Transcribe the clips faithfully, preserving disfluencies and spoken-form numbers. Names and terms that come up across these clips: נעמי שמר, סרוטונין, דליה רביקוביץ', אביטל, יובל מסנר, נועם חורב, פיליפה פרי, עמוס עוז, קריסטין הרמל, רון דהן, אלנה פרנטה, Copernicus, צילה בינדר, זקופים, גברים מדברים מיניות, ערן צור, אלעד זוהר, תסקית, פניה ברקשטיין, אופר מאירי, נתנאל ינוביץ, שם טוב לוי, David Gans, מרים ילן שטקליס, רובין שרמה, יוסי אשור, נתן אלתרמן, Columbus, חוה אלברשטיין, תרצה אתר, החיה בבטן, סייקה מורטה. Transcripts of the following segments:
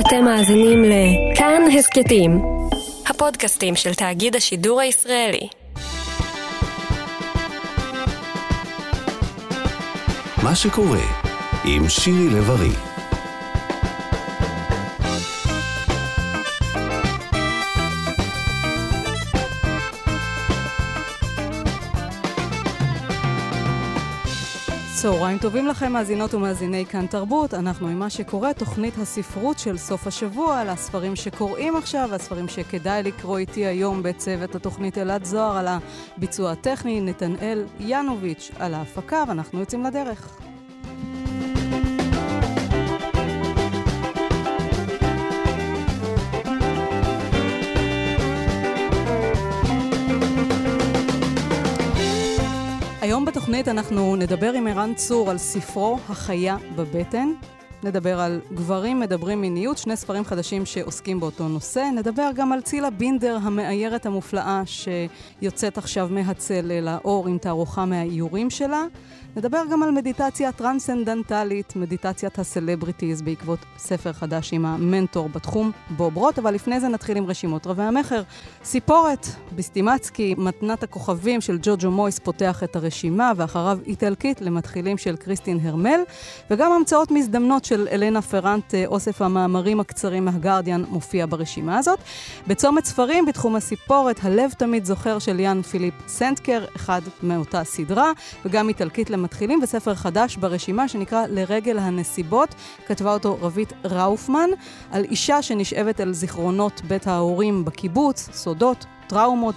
אתם מאזינים לכאן הסקטים, הפודקאסטים של תאגיד השידור הישראלי. מה שקורה עם שירי לברי. צהריים טובים לכם מאזינות ומאזיני כאן תרבות, אנחנו עם מה שקורה, תוכנית הספרות של סוף השבוע, על הספרים שקוראים עכשיו, הספרים שכדאי לקרוא איתי היום בצוות התוכנית אלעד זוהר, על הביצוע הטכני, נתנאל ינוביץ על ההפקה, ואנחנו יוצאים לדרך. היום בתוכנית אנחנו נדבר עם ערן צור על ספרו החיה בבטן, נדבר על גברים מדברים מיניות, שני ספרים חדשים שעוסקים באותו נושא, נדבר גם על צילה בינדר המאיירת המופלאה שיוצאת עכשיו מהצל אל האור עם תערוכה מהאיורים שלה, נדבר גם על מדיטציה טרנסנדנטלית, מדיטציית הסלבריטיז בעקבות ספר חדש עם המנטור בתחום בוברות, אבל לפני זה נתחיל עם רשימות רבי המחר. סיפורת בסטימצקי, מתנת הכוכבים של ג'וג'ו מויס פותח את הרשימה, ואחריו איטלקית למתחילים של קריסטין הרמל, וגם המצאות מזדמנות של אלנה פרנטה, אוסף המאמרים הקצרים מהגרדיאן מופיע ברשימה הזאת. בצומת ספרים בתחום הסיפורת, הלב תמיד זוכר של יאן פיליפ סנדקר, אחד מאותה סדרה, וגם איטלקית מתחילים, וספר חדש ברשימה שנקרא לרגל הנסיבות, כתבה אותו רבית ראופמן, על אישה שנשאבת על זיכרונות בית ההורים בקיבוץ, סודות, טראומות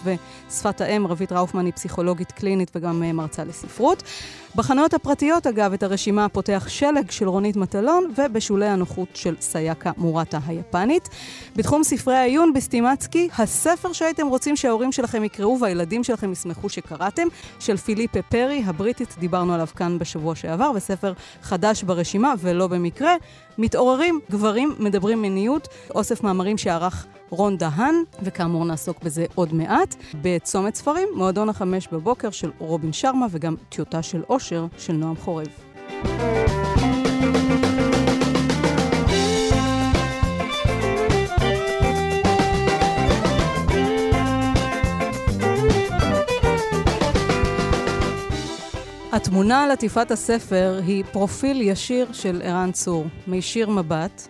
ושפת האם. רבית ראופמן היא פסיכולוגית קלינית וגם מרצה לספרות. בחנויות הפרטיות אגב את הרשימה פותח שלג של רונית מטלון, ובשולי הנוחות של סייקה מורטה היפנית. בתחום ספרי העיון בסטימצקי, הספר שהייתם רוצים שההורים שלכם יקראו והילדים שלכם ישמחו שקראתם, של פיליפה פרי הבריטית, דיברנו עליו כאן בשבוע שעבר, וספר חדש ברשימה ולא במקרה, מתעוררים גברים מדברים מיניות, אוסף מאמרים שערך רון דהן, וכאמור נעסוק בזה עוד מעט. בצומת ספרים, מועדון החמש בבוקר של רובין שרמה, וגם טיוטה של אושר של נועם חורב. התמונה על עטיפת הספר היא פרופיל ישיר של ערן צור, מישיר מבט,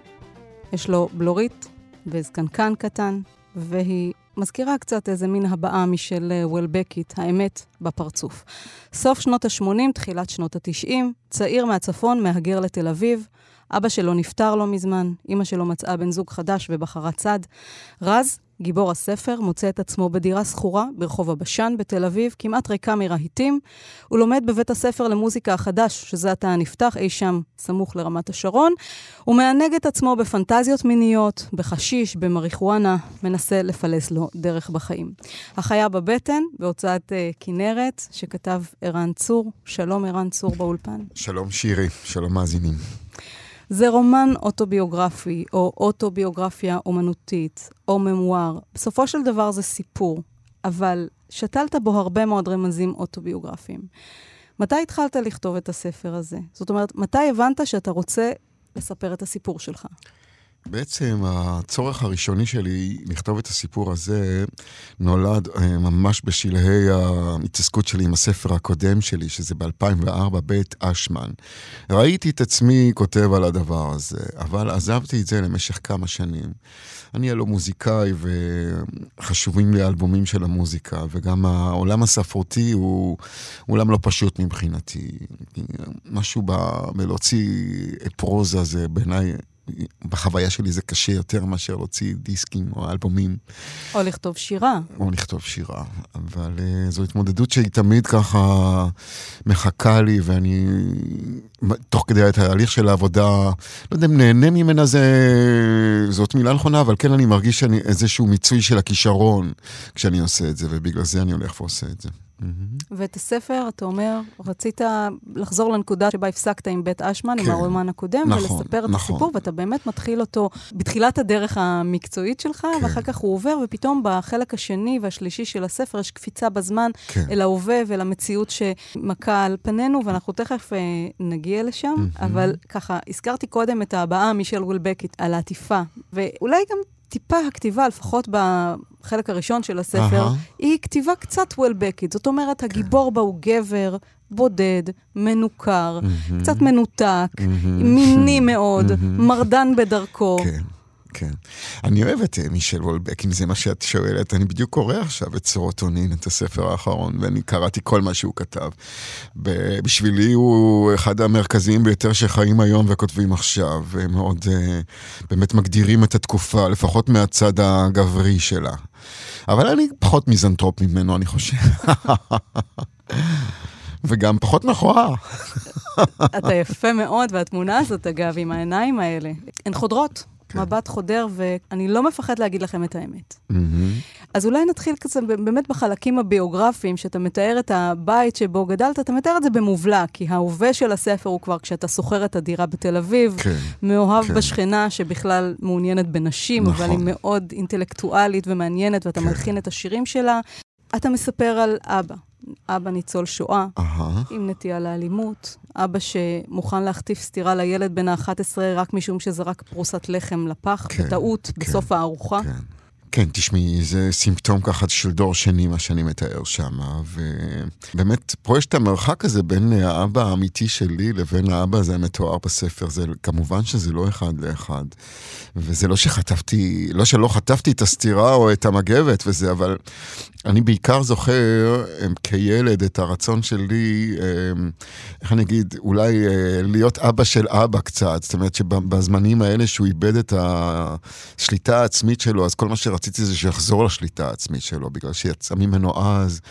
יש לו בלורית וזקנקן קטן, והיא מזכירה קצת איזה מין הבאה מישל וולבקית, האמת בפרצוף. סוף שנות ה-שמונים, תחילת שנות ה-תשעים, צעיר מהצפון, מהגר לתל אביב, אבא שלו נפטר לא מזמן, אמא שלו מצאה בן זוג חדש ובחרה צד. רז, גיבור הספר, מוצא את עצמו בדירה סחורה ברחוב הבשן בתל אביב, כמעט ריקה מרהיטים. הוא לומד בבית הספר למוזיקה החדש, שזה עתה נפתח אי שם סמוך לרמת השרון. הוא מענג את עצמו בפנטזיות מיניות, בחשיש, במריחואנה, מנסה לפלס לו דרך בחיים. החיה בבטן, בהוצאת uh, כנרת, שכתב ערן צור. שלום ערן צור באולפן. שלום שירי, שלום מאזינים. זה רומן אוטוביוגרפי, או אוטוביוגרפיה אומנותית, או ממואר. בסופו של דבר זה סיפור, אבל שתלת בו הרבה מאוד רמזים אוטוביוגרפיים. מתי התחלת לכתוב את הספר הזה? זאת אומרת, מתי הבנת שאתה רוצה לספר את הסיפור שלך? בעצם הצורך הראשוני שלי לכתוב את הסיפור הזה נולד ממש בשלהי ההתעסקות שלי עם הספר הקודם שלי, שזה ב-אלפיים וארבע, בית אשמן. ראיתי את עצמי כותב על הדבר הזה, אבל עזבתי את זה למשך כמה שנים. אני הלא מוזיקאי וחשובים לי האלבומים של המוזיקה, וגם העולם הספרותי הוא עולם לא פשוט מבחינתי. משהו בלהוציא פרוזה זה בעיניי, בחוויה שלי זה קשה יותר מאשר להוציא דיסקים או אלבומים. או לכתוב שירה. או לכתוב שירה. אבל uh, זו התמודדות שהיא תמיד ככה מחכה לי, ואני תוך כדי את ההליך של העבודה, לא יודע אם נהנה ממנה זה, זאת מילה נכונה, אבל כן אני מרגיש שאני, איזשהו מיצוי של הכישרון כשאני עושה את זה, ובגלל זה אני הולך ועושה את זה. ואת הספר, אתה אומר, רצית לחזור לנקודה שבה הפסקת עם בית אשמן, עם הרומן הקודם, ולספר את הסיפור, ואתה באמת להתחיל אותו בתחילת הדרך המקצועית שלך, כן. ואחר כך הוא עובר, ופתאום בחלק השני והשלישי של הספר יש קפיצה בזמן, כן. אל ההווה ואל המציאות שמכה על פנינו, ואנחנו תכף אה, נגיע לשם, mm-hmm. אבל ככה, הזכרתי קודם את הבאה מישל וולבקית על העטיפה, ואולי גם טיפה הכתיבה, לפחות בחלק הראשון של הספר, uh-huh. היא כתיבה קצת וולבקית, זאת אומרת, הגיבור בה הוא גבר, בודד, מנוכר, mm-hmm. קצת מנותק, mm-hmm. מיני מאוד, mm-hmm. מרדן בדרכו. כן, כן. אני אוהב את מישל וולבק, אם זה מה שאת שואלת, אני בדיוק קורא עכשיו את סרוטונין, את הספר האחרון, ואני קראתי כל מה שהוא כתב. בשבילי הוא אחד המרכזיים ביותר שחיים היום וכותבים עכשיו, ומאוד באמת מגדירים את התקופה, לפחות מהצד הגברי שלה. אבל אני פחות מיזנטרופ ממנו, אני חושב. וגם פחות מכוער. אתה יפה מאוד, והתמונה הזאת, אגב, עם העיניים האלה. הן חודרות, okay. מבט חודר, ואני לא מפחד להגיד לכם את האמת. Mm-hmm. אז אולי נתחיל כזה, באמת בחלקים הביוגרפיים, שאתה מתאר את הבית שבו גדלת, אתה מתאר את זה במובלע, כי ההווה של הספר הוא כבר כשאתה סוחר את הדירה בתל אביב, okay. מאוהב okay. בשכנה שבכלל מעוניינת בנשים, נכון. אבל היא מאוד אינטלקטואלית ומעניינת, ואתה okay. מלחין את השירים שלה. אתה מספר על אבא. אבא ניצול שואה, עם נטייה לאלימות, אבא שמוכן להחטיף סתירה לילד בן ה-אחת עשרה רק משום שזרק פרוסת לחם לפח, בטעות, בסוף הארוחה. כן, תשמעי, זה סימפטום ככה של דור שני, מה שאני מתאר שם, ובאמת, פה יש את המרחק הזה בין האבא האמיתי שלי לבין האבא הזה המתואר בספר, זה כמובן שזה לא אחד לאחד, וזה לא שחטפתי, לא שלא חטפתי את הסתירה או את המגבת וזה, אבל אני בעיקר זוכר כילד את הרצון שלי, איך אני אגיד, אולי להיות אבא של אבא קצת, זאת אומרת שבזמנים האלה שהוא איבד את השליטה העצמית שלו, אז כל מה שרציתי זה שיחזור לשליטה העצמית שלו, בגלל שיצא ממנו אז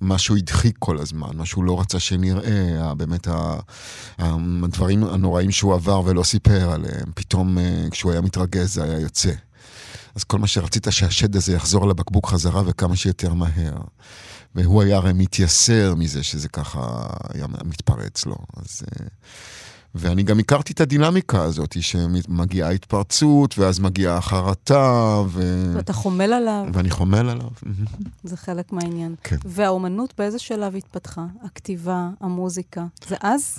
משהו הדחיק כל הזמן, משהו לא רצה שנראה, באמת הדברים הנוראים שהוא עבר ולא סיפר עליהם, פתאום כשהוא היה מתרגז זה היה יוצא. אז כל מה שרצית שהשד הזה יחזור לבקבוק חזרה וכמה שיותר מהר. והוא היה הרי מתייסר מזה שזה ככה היה מתפרץ לו. אז, ואני גם הכרתי את הדינמיקה הזאת, שמגיעה התפרצות, ואז מגיעה החרטה. ו... ואתה חומל עליו. ואני חומל עליו. זה חלק מהעניין. כן. והאומנות באיזה שלב התפתחה? הכתיבה, המוזיקה. זה אז?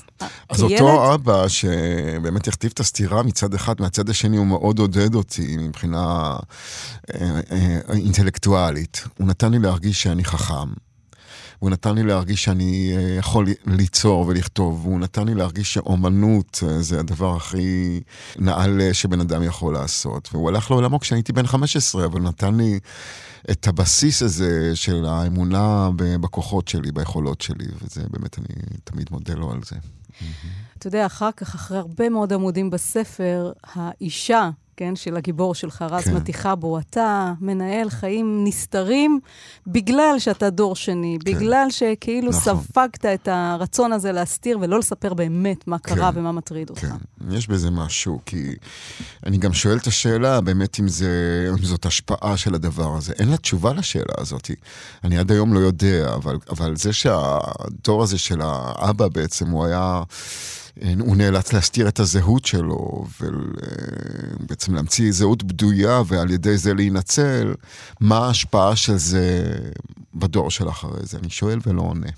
אז כילד? אותו אבא שבאמת יכתיב את הסתירה מצד אחד, מהצד השני הוא מאוד עודד אותי מבחינה אה, אה, אינטלקטואלית. הוא נתן לי להרגיש שאני חכם. הוא נתן לי להרגיש שאני יכול ליצור ולכתוב, הוא נתן לי להרגיש שאומנות זה הדבר הכי נעלה שבן אדם יכול לעשות, והוא הלך לעולמו כשאני הייתי בן חמש עשרה, אבל נתן לי את הבסיס הזה של האמונה בכוחות שלי, ביכולות שלי, וזה באמת אני תמיד מודה לו על זה. אתה יודע, אחר כך, אחרי הרבה מאוד עמודים בספר, האישה, כן, של הגיבור שלך, רז כן. מתיחה בו, אתה מנהל חיים נסתרים, בגלל שאתה דור שני, כן. בגלל שכאילו נכון. ספגת את הרצון הזה להסתיר, ולא לספר באמת מה קרה כן. ומה מטריד אותך. כן. יש בזה משהו, כי אני גם שואל את השאלה, באמת אם, זה, אם זאת השפעה של הדבר הזה, אין לה תשובה לשאלה הזאת. אני עד היום לא יודע, אבל, אבל זה שהדור הזה של האבא בעצם, הוא היה... הוא נאלץ להסתיר את הזהות שלו, ובעצם להמציא זהות בדויה, ועל ידי זה להינצל, מה ההשפעה של זה בדור של אחרי זה? אני שואל ולא עונה.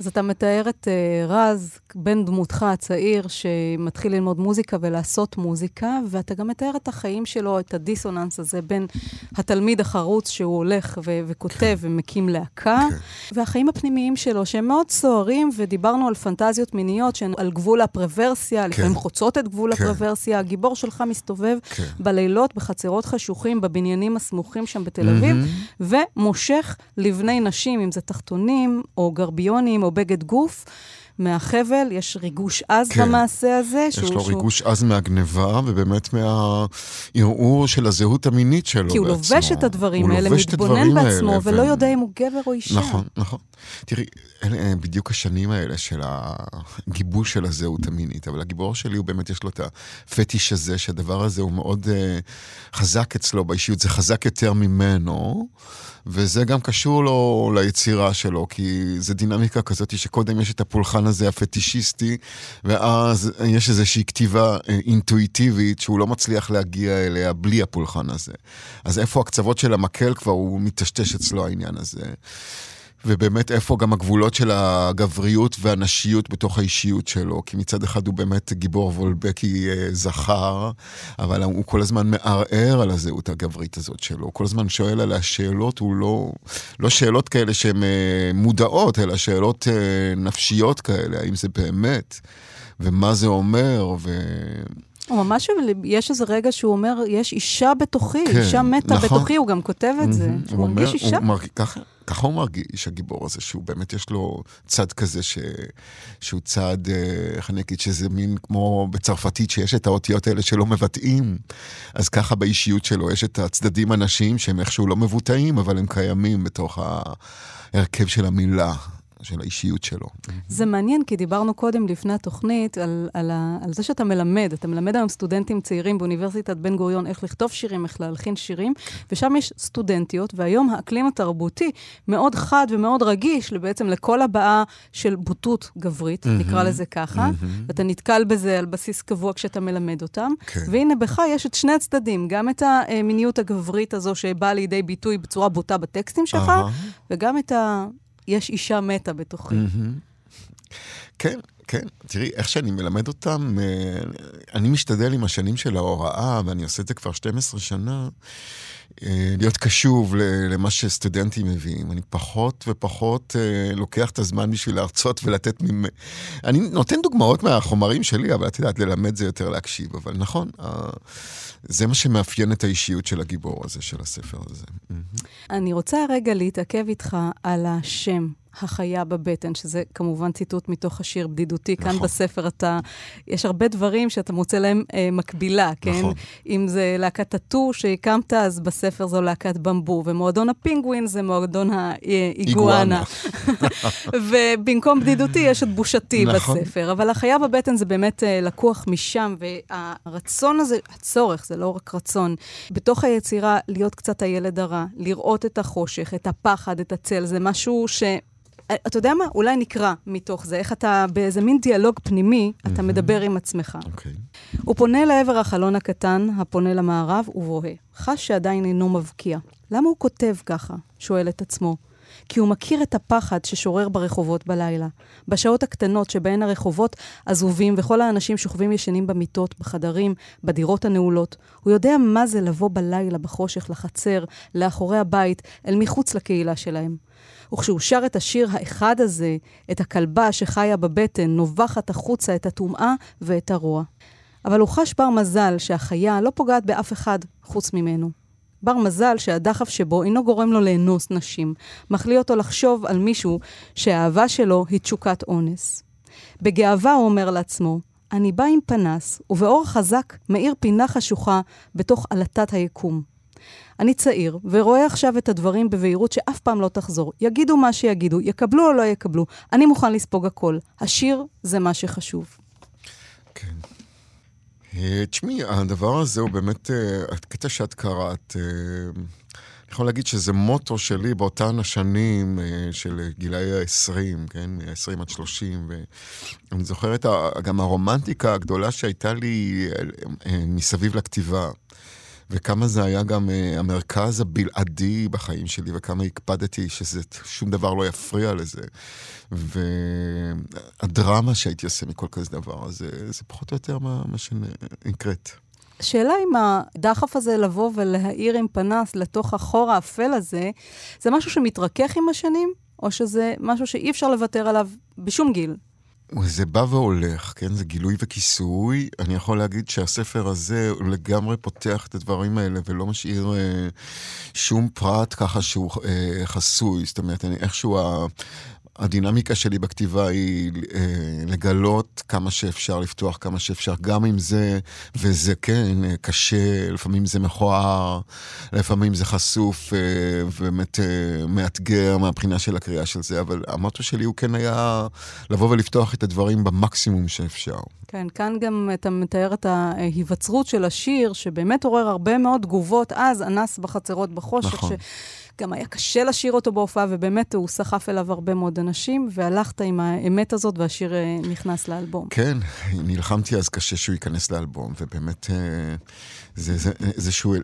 אז אתה מתאר את רז, בן דמותך הצעיר, שמתחיל ללמוד מוזיקה ולעשות מוזיקה, ואתה גם מתאר את החיים שלו, את הדיסוננס הזה, בין התלמיד החרוץ שהוא הולך ו- וכותב ומקים להקה, והחיים הפנימיים שלו, שהם מאוד סוערים, ודיברנו על פנטזיות מיניות, שהן על גבול הפרוורסיה, לפעמים חוצות את גבול הפרוורסיה, הגיבור שלך מסתובב בלילות, בחצרות חשוכים, בבניינים הסמוכים שם בתל אביב, ומושך לבני נשים, אם זה תחתונים או גרביונים, או בגד גוף, מהחבל, יש ריגוש אז כן. במעשה הזה. יש שהוא, לו שהוא... ריגוש אז מהגניבה, ובאמת מהערעור של הזהות המינית שלו בעצמו. כי הוא בעצמו. לובש את הדברים האלה, מתבונן בעצמו, האלה, ולא ו... יודע אם הוא גבר או אישה. נכון, נכון. תראי, אלה בדיוק השנים האלה של הגיבוש של הזהות המינית, אבל הגיבור שלי הוא באמת, יש לו את הפטיש הזה, שהדבר הזה הוא מאוד uh, חזק אצלו באישיות, זה חזק יותר ממנו, וזה גם קשור לו ליצירה שלו, כי זה דינמיקה כזאת שקודם יש את הפולחן הפן הזה הפטישיסטי, ואז יש איזושהי כתיבה אינטואיטיבית שהוא לא מצליח להגיע אליה בלי הפולחן הזה. אז איפה הקצוות של המקל כבר הוא מתשתש אצלו העניין הזה. ובאמת איפה גם הגבולות של הגבריות והנשיות בתוך האישיות שלו, כי מצד אחד הוא באמת גיבור וולבקי זכר, אבל הוא כל הזמן מערער על הזהות הגברית הזאת שלו, הוא כל הזמן שואל עליה שאלות, הוא לא, לא שאלות כאלה שהן מודעות, אלא שאלות נפשיות כאלה, האם זה באמת, ומה זה אומר, ו... או ממש, יש איזה רגע שהוא אומר, יש אישה בתוכי, כן, אישה מתה נכון. בתוכי, הוא גם כותב את זה, mm-hmm. הוא, הוא מרגיש אישה. הוא מרגיש, ככה, ככה הוא מרגיש, הגיבור הזה, שהוא באמת יש לו צד כזה, ש, שהוא צד, איך אני אגיד, שזה מין כמו בצרפתית, שיש את האותיות האלה שלא מבטאים, אז ככה באישיות שלו, יש את הצדדים אנשים, שהם איכשהו לא מבוטאים, אבל הם קיימים בתוך ההרכב של המילה. של האישיות שלו. זה מעניין, כי דיברנו קודם לפני התוכנית על, על, ה, על זה שאתה מלמד, אתה מלמד היום סטודנטים צעירים באוניברסיטת בן גוריון, איך לכתוב שירים, איך להלחין שירים, ושם יש סטודנטיות, והיום האקלים התרבותי מאוד חד ומאוד רגיש, בעצם לכל הבאה של בוטות גברית, נקרא לזה ככה, ואתה נתקל בזה על בסיס קבוע כשאתה מלמד אותם, והנה בך יש את שני הצדדים, גם את המיניות הגברית הזו שבאה לידי ביטוי בצורה בוטה בטקסטים שלך, וגם את ה... יש אישה מתה בתוכי. כן, כן. תראי, איך שאני מלמד אותם, אני משתדל עם השנים של ההוראה, ואני עושה את זה כבר שתים עשרה שנה, להיות קשוב למה שסטודנטים מביאים. אני פחות ופחות לוקח את הזמן בשביל להרצות ולתת... אני נותן דוגמאות מהחומרים שלי, אבל את יודעת, ללמד זה יותר להקשיב. אבל נכון, זה מה שמאפיין את האישיות של הגיבור הזה, של הספר הזה. אני רוצה רגע להתעכב איתך על השם. החיה בבטן, שזה כמובן ציטוט מתוך השיר בדידותי, נכון. כאן בספר אתה, יש הרבה דברים שאתה מוצא להם אה, מקבילה, כן? נכון. אם זה להקת הטו שהקמת, אז בספר זו להקת במבו, ומועדון הפינגווין זה מועדון האיגואנה. ובמקום בדידותי יש את בושתי נכון. בספר, אבל החיה בבטן זה באמת אה, לקוח משם, והרצון הזה, הצורך, זה לא רק רצון, בתוך היצירה להיות קצת הילד הרע, לראות את החושך, את הפחד, את הצל, זה משהו ש... אתה יודע מה? אולי נקרא מתוך זה, איך אתה באיזה מין דיאלוג פנימי, אתה מדבר עם עצמך. Okay. הוא פונה לעבר החלון הקטן, הפונה למערב, ובוהה. חש שעדיין אינו מבקיע. למה הוא כותב ככה? שואל את עצמו. כי הוא מכיר את הפחד ששורר ברחובות בלילה. בשעות הקטנות שבהן הרחובות עזובים, וכל האנשים שוכבים ישנים במיטות, בחדרים, בדירות הנעולות. הוא יודע מה זה לבוא בלילה, בחושך, לחצר, לאחורי הבית, אל מחוץ לקהילה שלהם. וכשהוא שר את השיר האחד הזה, את הכלבה שחיה בבטן, נובחת החוצה את הטומאה ואת הרוע. אבל הוא חש בר מזל שהחיה לא פוגעת באף אחד חוץ ממנו. בר מזל שהדחף שבו אינו גורם לו לאנוס נשים, מחליא אותו לחשוב על מישהו שהאהבה שלו היא תשוקת אונס. בגאווה הוא אומר לעצמו, אני בא עם פנס, ובאור חזק מאיר פינה חשוכה בתוך עלתת היקום. אני צעיר, ורואה עכשיו את הדברים בבהירות שאף פעם לא תחזור. יגידו מה שיגידו, יקבלו או לא יקבלו. אני מוכן לספוג הכל. השיר זה מה שחשוב. כן. תשמעי, הדבר הזה הוא באמת, הקטע שאת קראת, אני יכול להגיד שזה מוטו שלי באותן השנים של גילאי ה-עשרים, כן? מ-עשרים עד שלושים, ואני זוכר את גם הרומנטיקה הגדולה שהייתה לי מסביב לכתיבה. וכמה זה היה גם uh, המרכז הבלעדי בחיים שלי, וכמה הקפדתי ששום דבר לא יפריע לזה. והדרמה שהייתי עושה מכל כזה דבר, אז זה, זה פחות או יותר מה, מה שנקראת. שאלה אם הדחף הזה לבוא ולהאיר עם פנס לתוך החור האפל הזה, זה משהו שמתרכך עם השנים, או שזה משהו שאי אפשר לוותר עליו בשום גיל? זה בא והולך, כן? זה גילוי וכיסוי. אני יכול להגיד שהספר הזה לגמרי פותח את הדברים האלה, ולא משאיר אה, שום פרט ככה שהוא אה, חסוי. זאת אומרת, אני, איכשהו ה... הדינמיקה שלי בכתיבה היא לגלות כמה שאפשר, לפתוח כמה שאפשר, גם אם זה, וזה כן, קשה, לפעמים זה מכוער, לפעמים זה חשוף, באמת מאתגר מהבחינה של הקריאה של זה, אבל המוטו שלי הוא כן היה לבוא ולפתוח את הדברים במקסימום שאפשר. כן, כאן גם אתה מתאר את ההיווצרות של השיר, שבאמת עורר הרבה מאוד תגובות, אז אנס בחצרות בחושך, נכון. ש... גם היה קשה לשיר אותו בהופעה, ובאמת הוא סחף אליו הרבה מאוד אנשים, והלכת עם האמת הזאת, והשיר נכנס לאלבום. כן, נלחמתי אז קשה שהוא ייכנס לאלבום, ובאמת זה איזשהו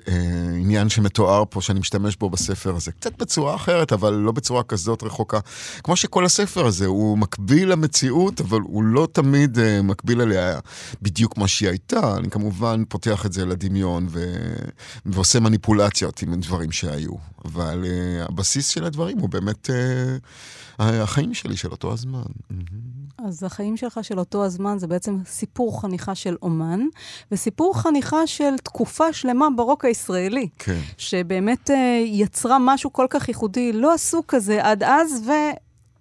עניין שמתואר פה, שאני משתמש בו בספר הזה, קצת בצורה אחרת, אבל לא בצורה כזאת רחוקה. כמו שכל הספר הזה, הוא מקביל למציאות, אבל הוא לא תמיד מקביל עליה בדיוק מה שהיא הייתה. אני כמובן פותח את זה לדמיון, ועושה מניפולציות עם דברים שהיו. אבל הבסיס של הדברים הוא באמת החיים שלי של אותו הזמן. אז החיים שלך של אותו הזמן זה בעצם סיפור חניכה של אומן, וסיפור חניכה של תקופה שלמה ברוק הישראלי, כן. שבאמת יצרה משהו כל כך ייחודי, לא עשו כזה עד אז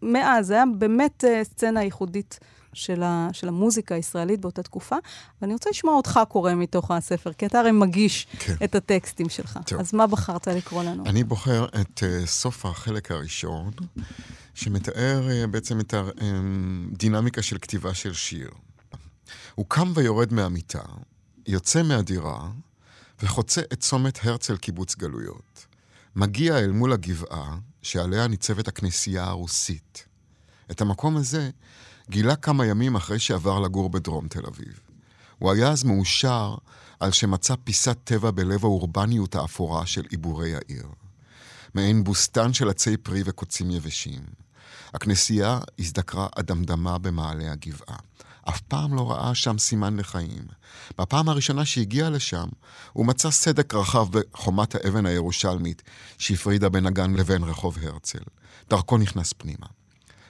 ומאז, זה היה באמת סצנה ייחודית של, ה, של המוזיקה הישראלית באותה תקופה, ואני רוצה לשמוע אותך קורא מתוך הספר, כי אתה הרי מגיש כן. את הטקסטים שלך. טוב. אז מה בחרת לקרוא לנו? אני בוחר את uh, סוף החלק הראשון, שמתאר uh, בעצם את הדינמיקה של כתיבה של שיר. הוא קם ויורד מהמיטה, יוצא מהדירה, וחוצה את צומת הרצל קיבוץ גלויות. מגיע אל מול הגבעה, שעליה ניצבת הכנסייה הרוסית. את המקום הזה גילה כמה ימים אחרי שעבר לגור בדרום תל אביב. הוא היה אז מאושר על שמצא פיסת טבע בלב האורבניות האפורה של עיבורי העיר. מעין בוסטן של עצי פרי וקוצים יבשים. הכנסייה הזדקרה אדמדמה במעלה הגבעה. אף פעם לא ראה שם סימן לחיים. בפעם הראשונה שהגיע לשם, הוא מצא סדק רחב בחומת האבן הירושלמית, שהפרידה בין הגן לבין רחוב הרצל. דרכו נכנס פנימה.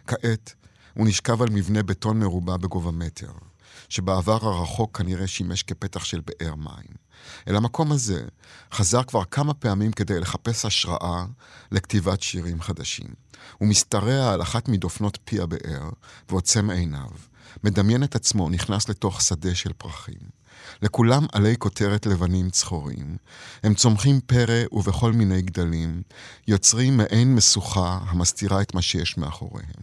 כעת, הוא נשכב על מבנה בטון מרובה בגובה מטר, שבעבר הרחוק כנראה שימש כפתח של באר מים. אל המקום הזה חזר כבר כמה פעמים כדי לחפש השראה לכתיבת שירים חדשים. הוא מסתרע על אחת מדופנות פי הבאר ועוצם עיניו. מדמיין את עצמו נכנס לתוך שדה של פרחים. לכולם עלי כותרת לבנים צחורים. הם צומחים פרא ובכל מיני גדלים, יוצרים מעין מסוכה המסתירה את מה שיש מאחוריהם.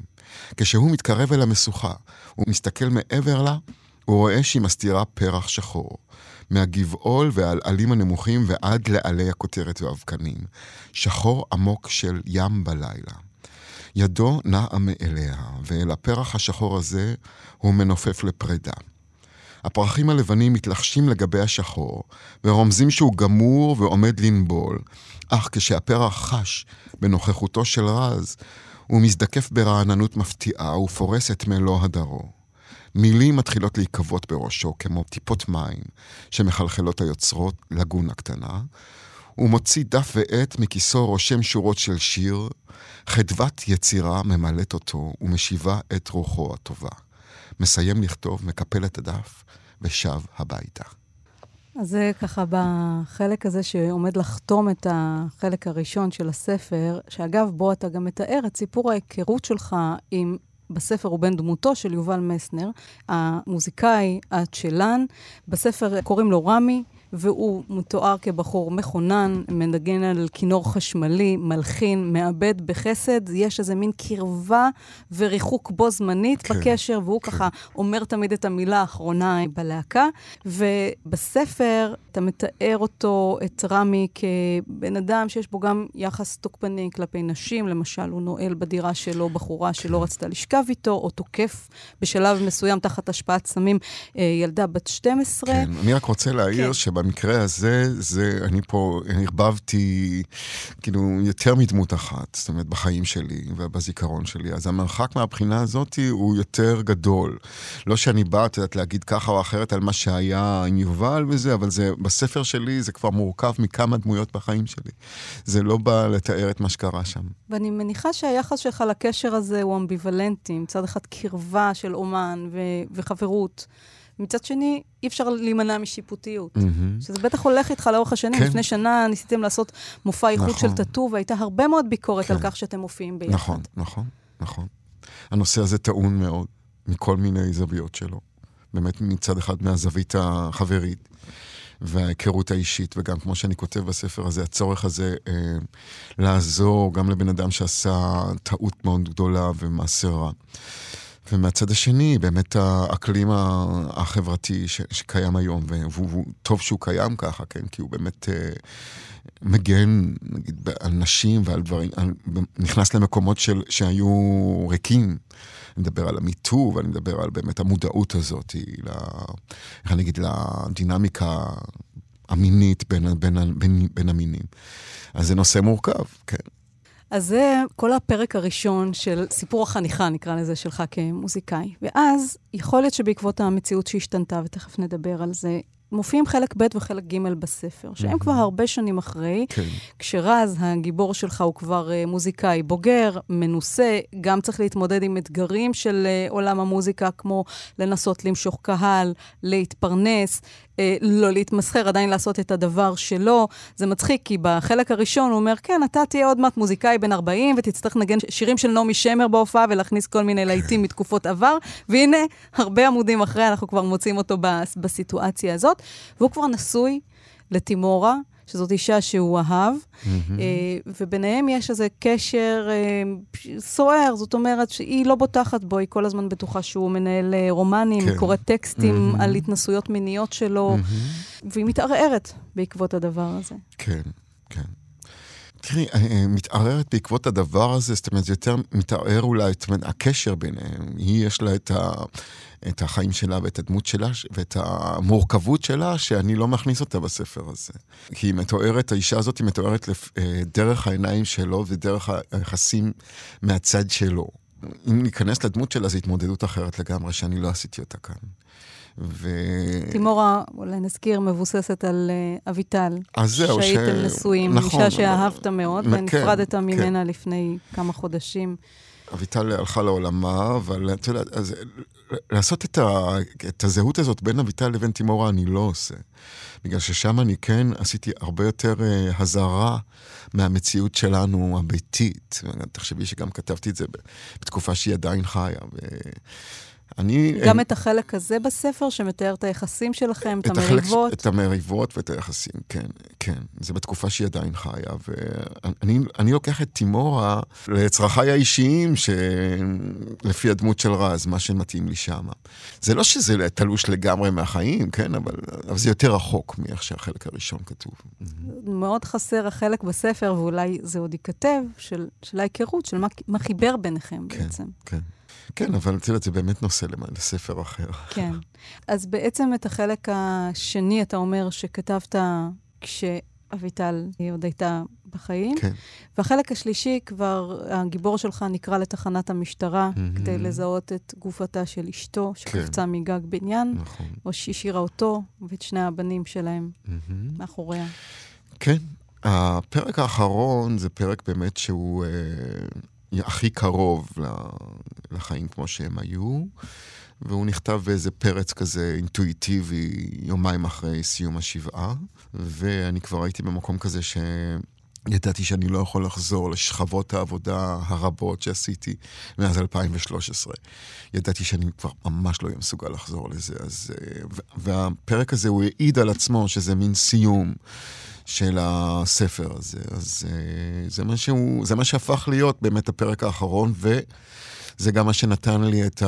כשהוא מתקרב אל המסוכה, הוא מסתכל מעבר לה, הוא רואה שהיא מסתירה פרח שחור, מהגבעול והעלים הנמוכים ועד לעלי הכותרת והאבקנים, שחור עמוק של ים בלילה. ידו נעה מאליה, ואל הפרח השחור הזה הוא מנופף לפרידה. הפרחים הלבנים מתלחשים לגבי השחור, ורומזים שהוא גמור ועומד לנבול, אך כשהפרח חש בנוכחותו של רז, הוא מזדקף ברעננות מפתיעה ופורס את מלוא הדרו. מילים מתחילות להיקוות בראשו כמו טיפות מים שמחלחלות היוצרות לגונה קטנה. הוא מוציא דף ועט מכיסו, רושם שורות של שיר. חדוות יצירה ממלאת אותו ומשיבה את רוחו הטובה. מסיים לכתוב, מקפל את הדף ושב הביתה. אז זה ככה בחלק הזה שעומד לחתום את החלק הראשון של הספר, שאגב בו אתה גם מתאר את סיפור ההיכרות שלך עם בספר ובין דמותו של יובל מסנר, המוזיקאי הצ'לן, בספר קוראים לו רמי, והוא מתואר כבחור מכונן, מנגן על כינור חשמלי, מלחין, מעבד בחסד, יש איזה מין קרבה וריחוק בו זמנית כן, בקשר, והוא כן. ככה אומר תמיד את המילה האחרונה בלהקה, ובספר אתה מתאר אותו, את רמי, כבן אדם שיש בו גם יחס תוקפני כלפי נשים, למשל הוא נועל בדירה שלו, בחורה שלא רצתה לשכב איתו, או תוקף בשלב מסוים תחת השפעת סמים, ילדה בת שתים עשרה. כן, אני רק רוצה להעיר כן. ש... במקרה הזה, זה, אני פה הרבבתי, כאילו, יותר מדמות אחת, זאת אומרת, בחיים שלי ובזיכרון שלי. אז המרחק מהבחינה הזאת הוא יותר גדול. לא שאני בא, את יודעת, להגיד ככה או אחרת על מה שהיה עם יובל וזה, אבל זה, בספר שלי זה כבר מורכב מכמה דמויות בחיים שלי. זה לא בא לתאר את מה שקרה שם. ואני מניחה שהיחס שלך לקשר הזה הוא אמביוולנטי, מצד אחד קרבה של אומן ו- וחברות. מצד שני, אי אפשר להימנע משיפוטיות. Mm-hmm. שזה בטח הולך איתך לאורך השנים. כן. לפני שנה ניסיתם לעשות מופע איחוד נכון. של טטו, והייתה הרבה מאוד ביקורת כן. על כך שאתם מופיעים ביחד. נכון, נכון, נכון. הנושא הזה טעון מאוד, מכל מיני זוויות שלו. באמת מצד אחד מהזווית החברית, וההיכרות האישית, וגם כמו שאני כותב בספר הזה, הצורך הזה אה, לעזור גם לבן אדם שעשה טעות מאוד גדולה ומעשה רע. ומהצד השני, באמת האקלים החברתי ש- שקיים היום, והוא טוב שהוא קיים ככה, כן? כי הוא באמת אה, מגן נגיד, על נשים ועל דברים, על, נכנס למקומות של, שהיו ריקים. אני מדבר על המיטוב, ואני מדבר על באמת המודעות הזאת, לה, איך אני אגיד, לדינמיקה המינית בין, בין, בין, בין המינים. אז זה נושא מורכב, כן. אז זה כל הפרק הראשון של סיפור החניכה, נקרא לזה, שלך כמוזיקאי. ואז יכול להיות שבעקבות המציאות שהשתנתה, ותכף נדבר על זה, מופיעים חלק ב' וחלק ג' בספר, שהם כבר הרבה שנים אחרי, כשרז, הגיבור שלך, הוא כבר מוזיקאי בוגר, מנוסה, גם צריך להתמודד עם אתגרים של עולם המוזיקה, כמו לנסות למשוך קהל, להתפרנס, לא להתמסחר, עדיין לעשות את הדבר שלו. זה מצחיק, כי בחלק הראשון הוא אומר, כן, אתה תהיה עוד מעט מוזיקאי בן ארבעים, ותצטרך לנגן שירים של נעמי שמר בהופעה, ולהכניס כל מיני להיטים מתקופות עבר, והנה, הרבה עמודים אחרי, אנחנו כבר מוצאים אותו בסיטואציה הזאת, והוא כבר נשוי לתימורה, שזאת אישה שהוא אהב, וביניהם יש איזה קשר סוער, זאת אומרת שהיא לא בוטחת בו, היא כל הזמן בטוחה שהוא מנהל רומנים, היא קוראת טקסטים על התנסויות מיניות שלו, והיא מתערערת בעקבות הדבר הזה. כן, כן. תראי, מתערערת בעקבות הדבר הזה, זאת אומרת, יותר מתערער אולי, זאת אומרת, הקשר ביניהם, היא יש לה את ה... את החיים שלה ואת הדמות שלה ואת המורכבות שלה שאני לא מכניס אותה בספר הזה. כי היא מתוארת, האישה הזאת היא מתוארת דרך העיניים שלו ודרך היחסים מהצד שלו. אם ניכנס לדמות שלה, זו התמודדות אחרת לגמרי שאני לא עשיתי אותה כאן. ו... תימורה, אולי נזכיר, מבוססת על אביטל. אז זהו. שהייתם ש... נשואים, נכון, אישה שאהבת מאוד, ונפרדת כן, ממנה כן. לפני כמה חודשים. אביטל הלכה לעולמה, אבל אתה יודע, אז, לעשות את, ה, את הזהות הזאת בין אביטל לבין תימורה אני לא עושה. בגלל ששם אני כן עשיתי הרבה יותר uh, הזרה מהמציאות שלנו הביתית. תחשבי שגם כתבתי את זה בתקופה שהיא עדיין חיה. ו... אני, גם הם, את החלק הזה בספר שמתאר את היחסים שלכם, את, את המריבות. את המריבות ואת היחסים, כן, כן. זה בתקופה שהיא עדיין חיה, ואני אני לוקח את תימורה לצרכיי האישיים, שלפי הדמות של רז, מה שמתאים לי שם. זה לא שזה תלוש לגמרי מהחיים, כן, אבל, אבל זה יותר רחוק מאיך שהחלק הראשון כתוב. מאוד חסר החלק בספר, ואולי זה עוד ייכתב, של, של ההיכרות, של מה, מה חיבר ביניכם כן, בעצם. כן, כן. כן, אבל תראה, זה באמת נושא לספר אחר. כן. אז בעצם את החלק השני, אתה אומר, שכתבת כשאביטל עוד הייתה בחיים. כן. והחלק השלישי, כבר הגיבור שלך נקרא לתחנת המשטרה, mm-hmm. כדי לזהות את גופתה של אשתו, שקפצה כן. מגג בניין, נכון. או שהשאירה אותו ואת שני הבנים שלהם mm-hmm. מאחוריה. כן. הפרק האחרון זה פרק באמת שהוא... הכי קרוב לחיים כמו שהם היו, והוא נכתב באיזה פרץ כזה אינטואיטיבי יומיים אחרי סיום השבעה, ואני כבר הייתי במקום כזה שידעתי שאני לא יכול לחזור לשכבות העבודה הרבות שעשיתי מאז אלפיים ושלוש עשרה. ידעתי שאני כבר ממש לא מסוגל לחזור לזה, אז, והפרק הזה הוא העיד על עצמו שזה מין סיום, של הספר הזה, אז זה מה שהוא, זה מה שהפך להיות באמת הפרק האחרון, וזה גם מה שנתן לי את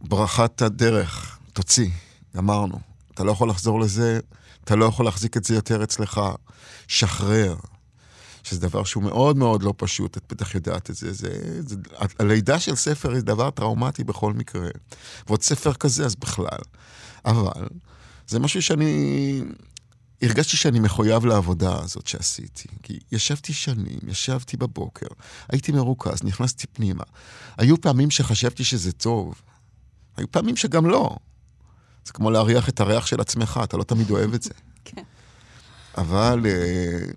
ברכת הדרך, תוציא, אמרנו, אתה לא יכול לחזור לזה, אתה לא יכול להחזיק את זה יותר אצלך, שחרר, שזה דבר שהוא מאוד מאוד לא פשוט, את בטח יודעת את זה, זה, זה הלידה של ספר היא דבר טראומטי בכל מקרה, ועוד ספר כזה אז בכלל, אבל... זה משהו שאני, הרגשתי שאני מחויב לעבודה הזאת שעשיתי, כי ישבתי שנים, ישבתי בבוקר, הייתי מרוכז, נכנסתי פנימה. היו פעמים שחשבתי שזה טוב, היו פעמים שגם לא. זה כמו להריח את הריח של עצמך, אתה לא תמיד אוהב את זה. כן. אבל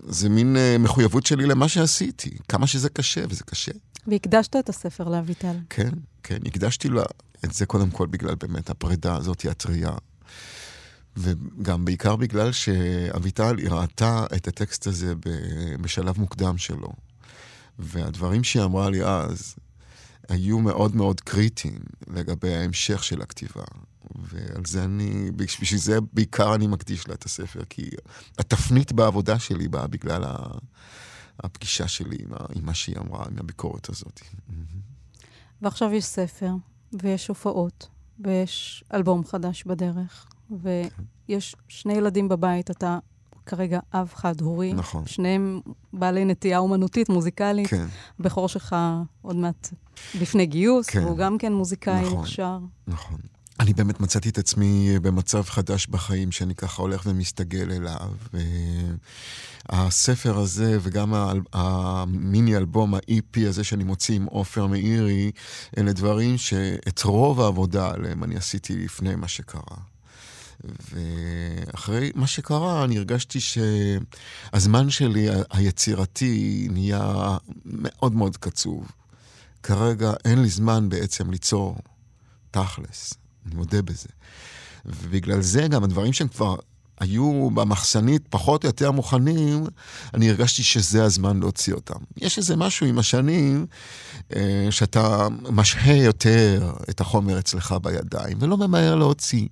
זה מין מחויבות שלי למה שעשיתי, כמה שזה קשה, וזה קשה. והקדשת את הספר לאביטל. כן, כן, הקדשתי לה את זה קודם כל בגלל באמת הפרידה הזאת, הטריה. וגם בעיקר בגלל שאביטל היא ראתה את הטקסט הזה בשלב מוקדם שלו. והדברים שהיא אמרה לי אז היו מאוד מאוד קריטיים לגבי ההמשך של הכתיבה. ועל זה אני, בשביל זה בעיקר אני מקדיש לה את הספר, כי התפנית בעבודה שלי באה בגלל הפגישה שלי עם מה שהיא אמרה, עם הביקורת הזאת. ועכשיו יש ספר, ויש הופעות, ויש אלבום חדש בדרך. ויש שני ילדים בבית, אתה כרגע אב חד הורי, נכון. שניהם בעלי נטייה אומנותית, מוזיקלית, כן. בחור שלך עוד מעט לפני גיוס, כן. והוא גם כן מוזיקאי, נכון. מוכשר. נכון. אני באמת מצאתי את עצמי במצב חדש בחיים, שאני ככה הולך ומסתגל אליו. הספר הזה, וגם המיני אלבום, ה-אי פי הזה שאני מוציא עם אופר מאירי, אלה דברים שאת רוב העבודה עליהם אני עשיתי לפני מה שקרה. ואחרי מה שקרה, אני הרגשתי שהזמן שלי, היצירתי, נהיה מאוד מאוד קצוב. כרגע אין לי זמן בעצם ליצור תכלס. אני מודה בזה. ובגלל זה גם הדברים שהם כבר היו במחסנית פחות או יותר מוכנים, אני הרגשתי שזה הזמן להוציא אותם. יש איזה משהו עם השנים שאתה משהה יותר את החומר אצלך בידיים, ולא ממהר להוציא.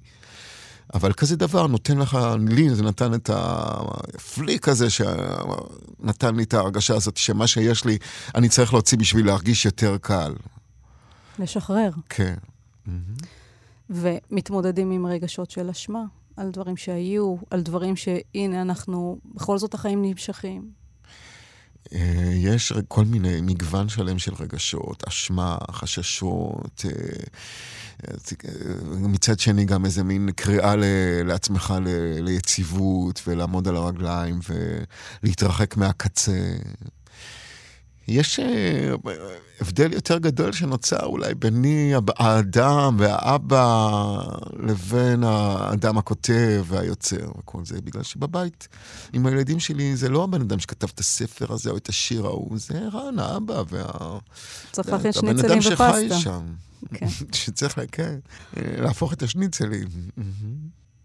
אבל כזה דבר נותן לך, לי זה נתן את הפליק הזה, שנתן לי את ההרגשה הזאת, שמה שיש לי, אני צריך להוציא בשביל להרגיש יותר קל. לשחרר. כן. ומתמודדים עם רגשות של אשמה, על דברים שהיו, על דברים שהנה אנחנו, בכל זאת החיים נמשכים. יש כל מיני מגוון שלם של רגשות, אשמה, חששות, מצד שני גם איזה מין קריאה לעצמך ליציבות, ולעמוד על הרגליים, ולהתרחק מהקצה. יש הבדל יותר גדול שנוצר אולי ביני האדם והאבא לבין האדם הכותב והיוצר וכל זה, בגלל שבבית עם הילדים שלי זה לא הבן אדם שכתב את הספר הזה או את השיר ההוא, זה רן, האבא והבן אדם שחי שם, שצריך להפוך את השניצלים.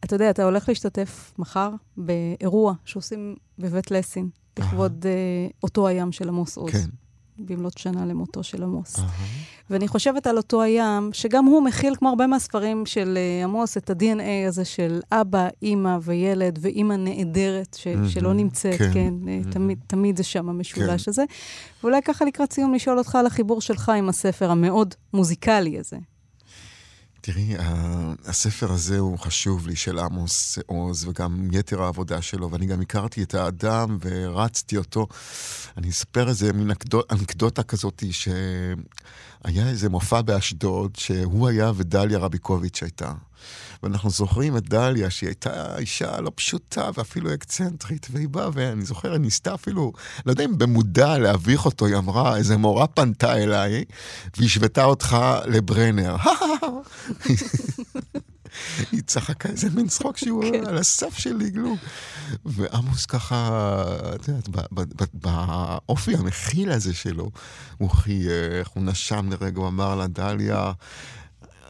אתה יודע, אתה הולך להשתתף מחר באירוע שעושים בבית לסין, לכבוד אותו הים של עמוס עוז. כן. במלות שנה למותו של עמוס. ואני חושבת על אותו הים, שגם הוא מכיל כמו הרבה מהספרים של עמוס, את ה-די אן איי הזה של אבא, אימא וילד, ואימא נעדרת שלא נמצאת, כן, תמיד זה שם המשולש הזה. ואולי ככה לקראת סיום לשאול אותך על החיבור שלך עם הספר המאוד מוזיקלי הזה. תראי, הספר הזה הוא חשוב לי, של עמוס עוז, וגם יתר העבודה שלו, ואני גם הכרתי את האדם ורצתי אותו. אני אספר איזה מין אנקדוטה כזאת, שהיה איזה מופע באשדוד, שהוא היה ודליה רביקוביץ' הייתה. ואנחנו זוכרים את דליה, שהיא הייתה אישה לא פשוטה, ואפילו אקצנטרית, והיא באה, ואני זוכר, אני ניסתה אפילו, לא יודע אם במודע להביך אותו, היא אמרה, איזה מורה פנתה אליי, והשוותה אותך לברנר. היא צחקה איזה מין צחוק שהוא על הסף של לגלוג. ועמוס ככה, את יודעת, באופי המכיל הזה שלו, הוא חייך, הוא נשם לרגע, הוא אמר לה, דליה,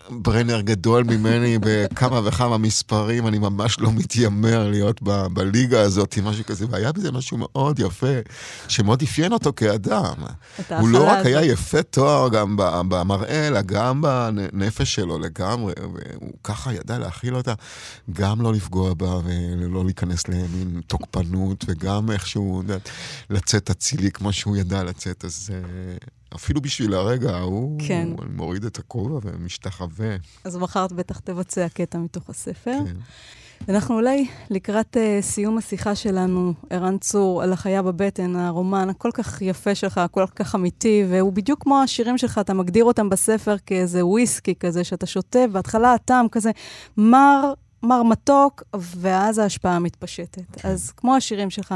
ברנר גדול ממני בכמה וכמה מספרים, אני ממש לא מתיימר להיות ב- בליגה הזאת, משהו כזה, והיה בזה משהו מאוד יפה, שמאוד אפיין אותו כאדם. הוא לא רק היה יפה תואר גם במראה, אלא גם בנפש שלו לגמרי, והוא ככה ידע להכיל אותה, גם לא לפגוע בה, ולא להיכנס למין תוקפנות, וגם איכשהו לצאת הצילי כמו שהוא ידע לצאת, אז אפילו בשביל הרגע, הוא מוריד את הכובע ומשתחווה. אז מחרת בטח תבצע קטע מתוך הספר. אנחנו אולי לקראת סיום השיחה שלנו, ערן צור, על החיה בבטן, הרומן הכל כך יפה שלך, הכל כך אמיתי, והוא בדיוק כמו השירים שלך, אתה מגדיר אותם בספר כאיזה וויסקי כזה, שאתה שותה, בהתחלה הטעם כזה מר, מר מתוק, ואז ההשפעה מתפשטת. אז כמו השירים שלך,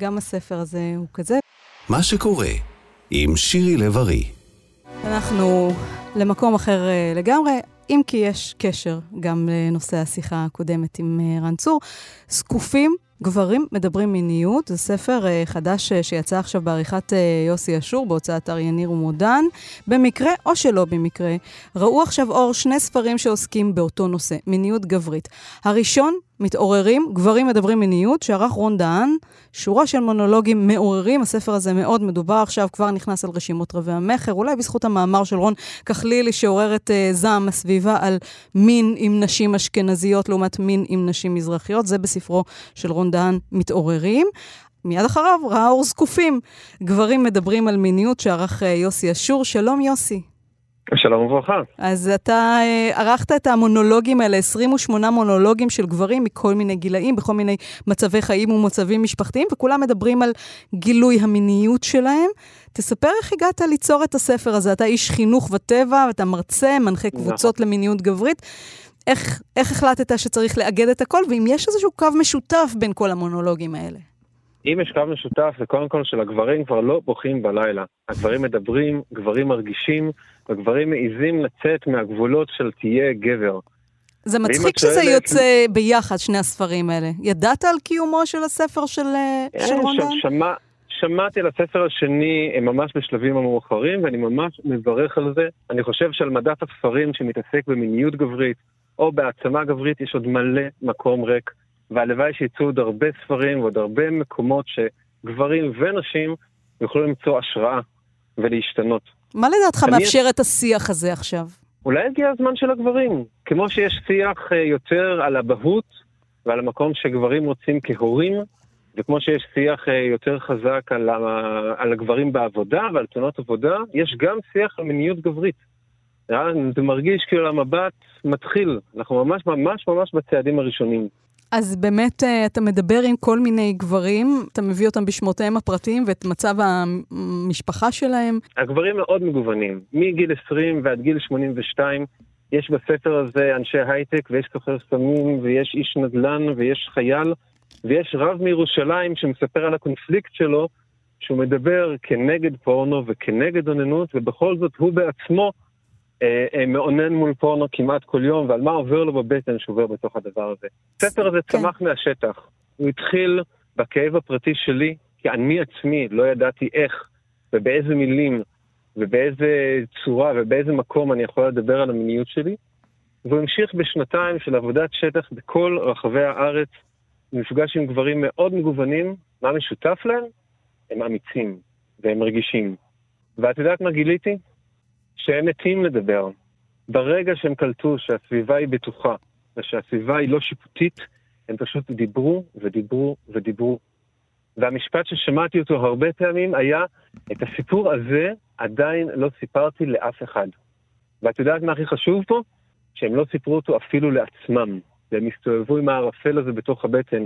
גם הספר הזה הוא כזה. מה שקורה עם שירי לברי. אנחנו למקום אחר לגמרי, אם כי יש קשר גם לנושא השיחה הקודמת עם ערן צור. זקופים, גברים מדברים מיניות, זה ספר חדש שיצא עכשיו בעריכת יוסי אשור, בהוצאת אתר יניר ומודן. במקרה או שלא במקרה, ראו עכשיו אור שני ספרים שעוסקים באותו נושא, מיניות גברית. הראשון, מתעוררים, גברים מדברים מיניות, שערך רון דהן, שורה של מונולוגים מעוררים, הספר הזה מאוד מדובר, עכשיו כבר נכנס על רשימות רבי המחר, אולי בזכות המאמר של רון כחלילי, שעוררת אה, זעם הסביבה על מין עם נשים אשכנזיות, לעומת מין עם נשים מזרחיות, זה בספרו של רון דהן, מתעוררים. מיד אחריו, ראה אור זקופים, גברים מדברים על מיניות, שערך אה, יוסי אשור. שלום יוסי. שלום וברכה. אז אתה ערכת את המונולוגים האלה, עשרים ושמונה מונולוגים של גברים מכל מיני גילאים, בכל מיני מצבי חיים ומצבים משפחתיים, וכולם מדברים על גילוי המיניות שלהם. תספר איך הגעת ליצור את הספר הזה. אתה איש חינוך וטבע, ואתה מרצה, מנחה קבוצות למיניות גברית. איך, איך החלטת שצריך לאגד את הכל, ואם יש איזשהו קו משותף בין כל המונולוגים האלה? אם יש קו משותף, זה קודם כל של הגברים כבר לא בוכים בלילה. הגברים מדברים, גברים מרגישים, הגברים מעיזים לצאת מהגבולות של תהיה גבר. זה מצחיק שזה שואלת... יוצא ביחד, שני הספרים האלה. ידעת על קיומו של הספר של, של רון דהן? שמע, שמעתי על הספר השני ממש בשלבים המאוחרים, ואני ממש מברך על זה. אני חושב שעל מדף הספרים שמתעסק במיניות גברית, או בהעצמה גברית, יש עוד מלא מקום ריק. והלוואי שיצאו עוד הרבה ספרים ועוד הרבה מקומות שגברים ונשים יוכלו למצוא השראה ולהשתנות. מה לדעתך מאפשר את השיח הזה עכשיו? אולי הגיע הזמן של הגברים. כמו שיש שיח יותר על הבהות ועל המקום שגברים רוצים כהורים, וכמו שיש שיח יותר חזק על, על הגברים בעבודה ועל תאונות עבודה, יש גם שיח על מיניות גברית. זה מרגיש כאילו המבט מתחיל. אנחנו ממש ממש ממש בצעדים הראשונים. אז באמת אתה מדבר עם כל מיני גברים, אתה מביא אותם בשמותיהם הפרטיים ואת מצב המשפחה שלהם. הגברים מאוד מגוונים. מגיל עשרים ועד גיל שמונים ושתיים יש בספר הזה אנשי הייטק ויש סוחר סמים ויש איש נדל"ן ויש חייל ויש רב מירושלים שמספר על הקונפליקט שלו שהוא מדבר כנגד פורנו וכנגד אוננות, ובכל זאת הוא בעצמו מעונן מול פורנו כמעט כל יום, ועל מה עובר לו בבטן שעובר בתוך הדבר הזה. הספר הזה צמח מהשטח. הוא התחיל בכאב הפרטי שלי, כי אני עצמי לא ידעתי איך, ובאיזה מילים, ובאיזה צורה, ובאיזה מקום אני יכול לדבר על המיניות שלי. והוא המשיך בשנתיים של עבודת שטח בכל רחבי הארץ, מפגש עם גברים מאוד מגוונים. מה משותף להם? הם אמיצים, והם רגישים. ואת יודעת מה גיליתי? שהם מתים לדבר. ברגע שהם קלטו שהסביבה היא בטוחה, ושהסביבה היא לא שיפוטית, הם פשוט דיברו ודיברו ודיברו. והמשפט ששמעתי אותו הרבה פעמים היה, את הסיפור הזה עדיין לא סיפרתי לאף אחד. ואת יודעת מה הכי חשוב פה? שהם לא סיפרו אותו אפילו לעצמם. והם הסתובבו עם הערפל הזה בתוך הבטן.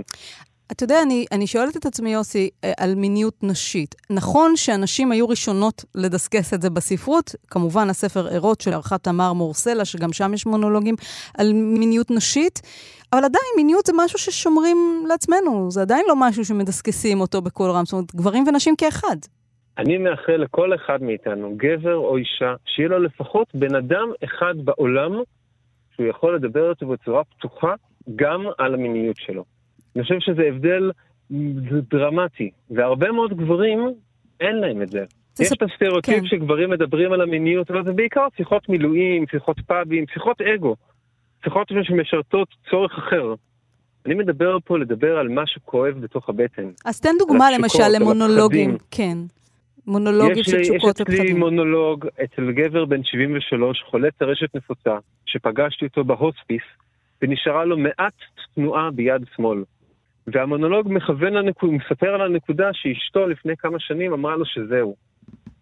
אתה יודע, אני, אני שואלת את עצמי, יוסי, על מיניות נשית. נכון שאנשים היו ראשונות לדסקס את זה בספרות, כמובן הספר עירות של ערכת תמר מורסלה, שגם שם יש מונולוגים על מיניות נשית, אבל עדיין מיניות זה משהו ששומרים לעצמנו, זה עדיין לא משהו שמדסקסים אותו בכל רם, זאת אומרת, גברים ונשים כאחד. אני מאחל לכל אחד מאיתנו, גבר או אישה, שיהיה לו לפחות בן אדם אחד בעולם, שהוא יכול לדבר אותו בצורה פתוחה גם על המיניות שלו. אני חושב שזה הבדל דרמטי, והרבה מאוד גברים אין להם את זה. יש את הסטריאוטיפ שגברים מדברים על המיניות, אבל זה בעיקר שיחות מילואים, שיחות פאבים, שיחות אגו, שיחות שמשרתות צורך אחר. אני מדבר פה לדבר על מה שכואב בתוך הבטן. אז תן דוגמה למשל למונולוגים, כן. מונולוגים של תשוקות ופחדים. יש אצלי מונולוג אצל גבר בן שבעים ושלוש, חולה טרשת נפוצה, שפגשתי אותו בהוספיס, ונשארה לו מעט תנועה ביד שמאל. והמונולוג מכוון לנקודה, מספר על הנקודה שאשתו לפני כמה שנים אמרה לו שזהו,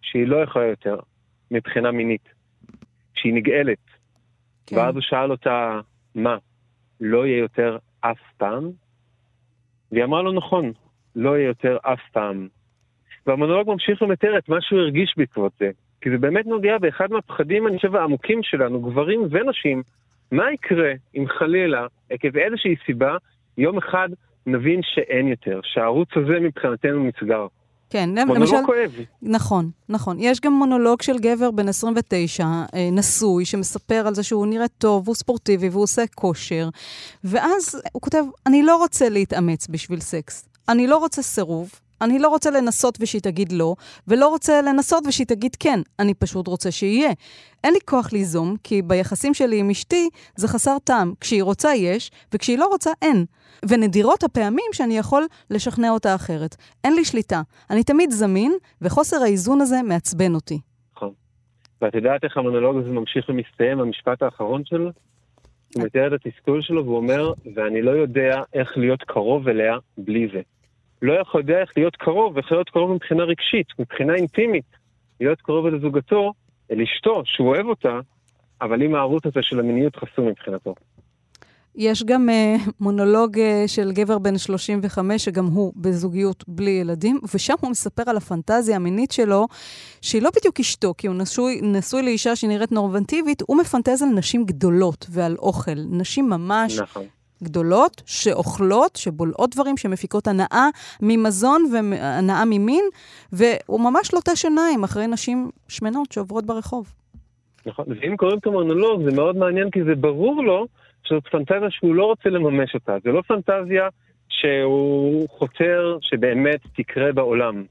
שהיא לא יכולה יותר מבחינה מינית, שהיא נגאלת. כן. ואז הוא שאל אותה, מה, לא יהיה יותר אף פעם? והיא אמרה לו, נכון, לא יהיה יותר אף פעם. והמונולוג ממשיך למתאר את מה שהוא הרגיש בעקבות זה, כי זה באמת נוגע באחד מהפחדים, אני חושב, העמוקים שלנו, גברים ונשים. מה יקרה אם חלילה, עקב איזושהי סיבה, יום אחד נבין שאין יותר, שהערוץ הזה מבחינתנו מצגר. כן, למשל, נכון, נכון. יש גם מונולוג של גבר בן עשרים ותשע, נשוי, שמספר על זה שהוא נראה טוב, הוא ספורטיבי, והוא עושה כושר, ואז הוא כותב, אני לא רוצה להתאמץ בשביל סקס, אני לא רוצה סירוב, אני לא רוצה לנסות ושהיא תגיד לא, ולא רוצה לנסות ושהיא תגיד כן, אני פשוט רוצה שיהיה. אין לי כוח ליזום, כי ביחסים שלי עם אשתי זה חסר טעם. כשהיא רוצה יש, וכשהיא לא רוצה אין. ונדירות הפעמים שאני יכול לשכנע אותה אחרת. אין לי שליטה. אני תמיד זמין, וחוסר האיזון הזה מעצבן אותי. נכון. ואת יודעת איך המונולוג הזה ממשיך ומסתיים, המשפט האחרון שלו? הוא מתאר את התסכול שלו, והוא אומר, ואני לא יודע איך להיות קרוב אליה בלי זה. לא יכול להיות קרוב, יכול להיות קרוב מבחינה רגשית, מבחינה אינטימית. להיות קרוב אל זוגתו, אל אשתו, שהוא אוהב אותה, אבל אם הערוץ הזה של המיניות חסום מבחינתו. יש גם uh, מונולוג uh, של גבר בן שלושים וחמש, שגם הוא בזוגיות בלי ילדים, ושם הוא מספר על הפנטזיה המינית שלו, שהיא לא בדיוק אשתו, כי הוא נשוי, נשוי לאישה שנראית נורמטיבית, הוא מפנטז על נשים גדולות ועל אוכל, נשים ממש נכון. גדולות, שאוכלות, שבולעות דברים, שמפיקות הנאה ממזון והנאה ממין, והוא ממש לא תש עיניים אחרי נשים שמנות שעוברות ברחוב. נכון, ואם קוראים את המונולוג, זה מאוד מעניין, כי זה ברור לו, שזאת פנטזיה שהוא לא רוצה לממש אותה. זה לא פנטזיה שהוא חותר שבאמת תקרה בעולם.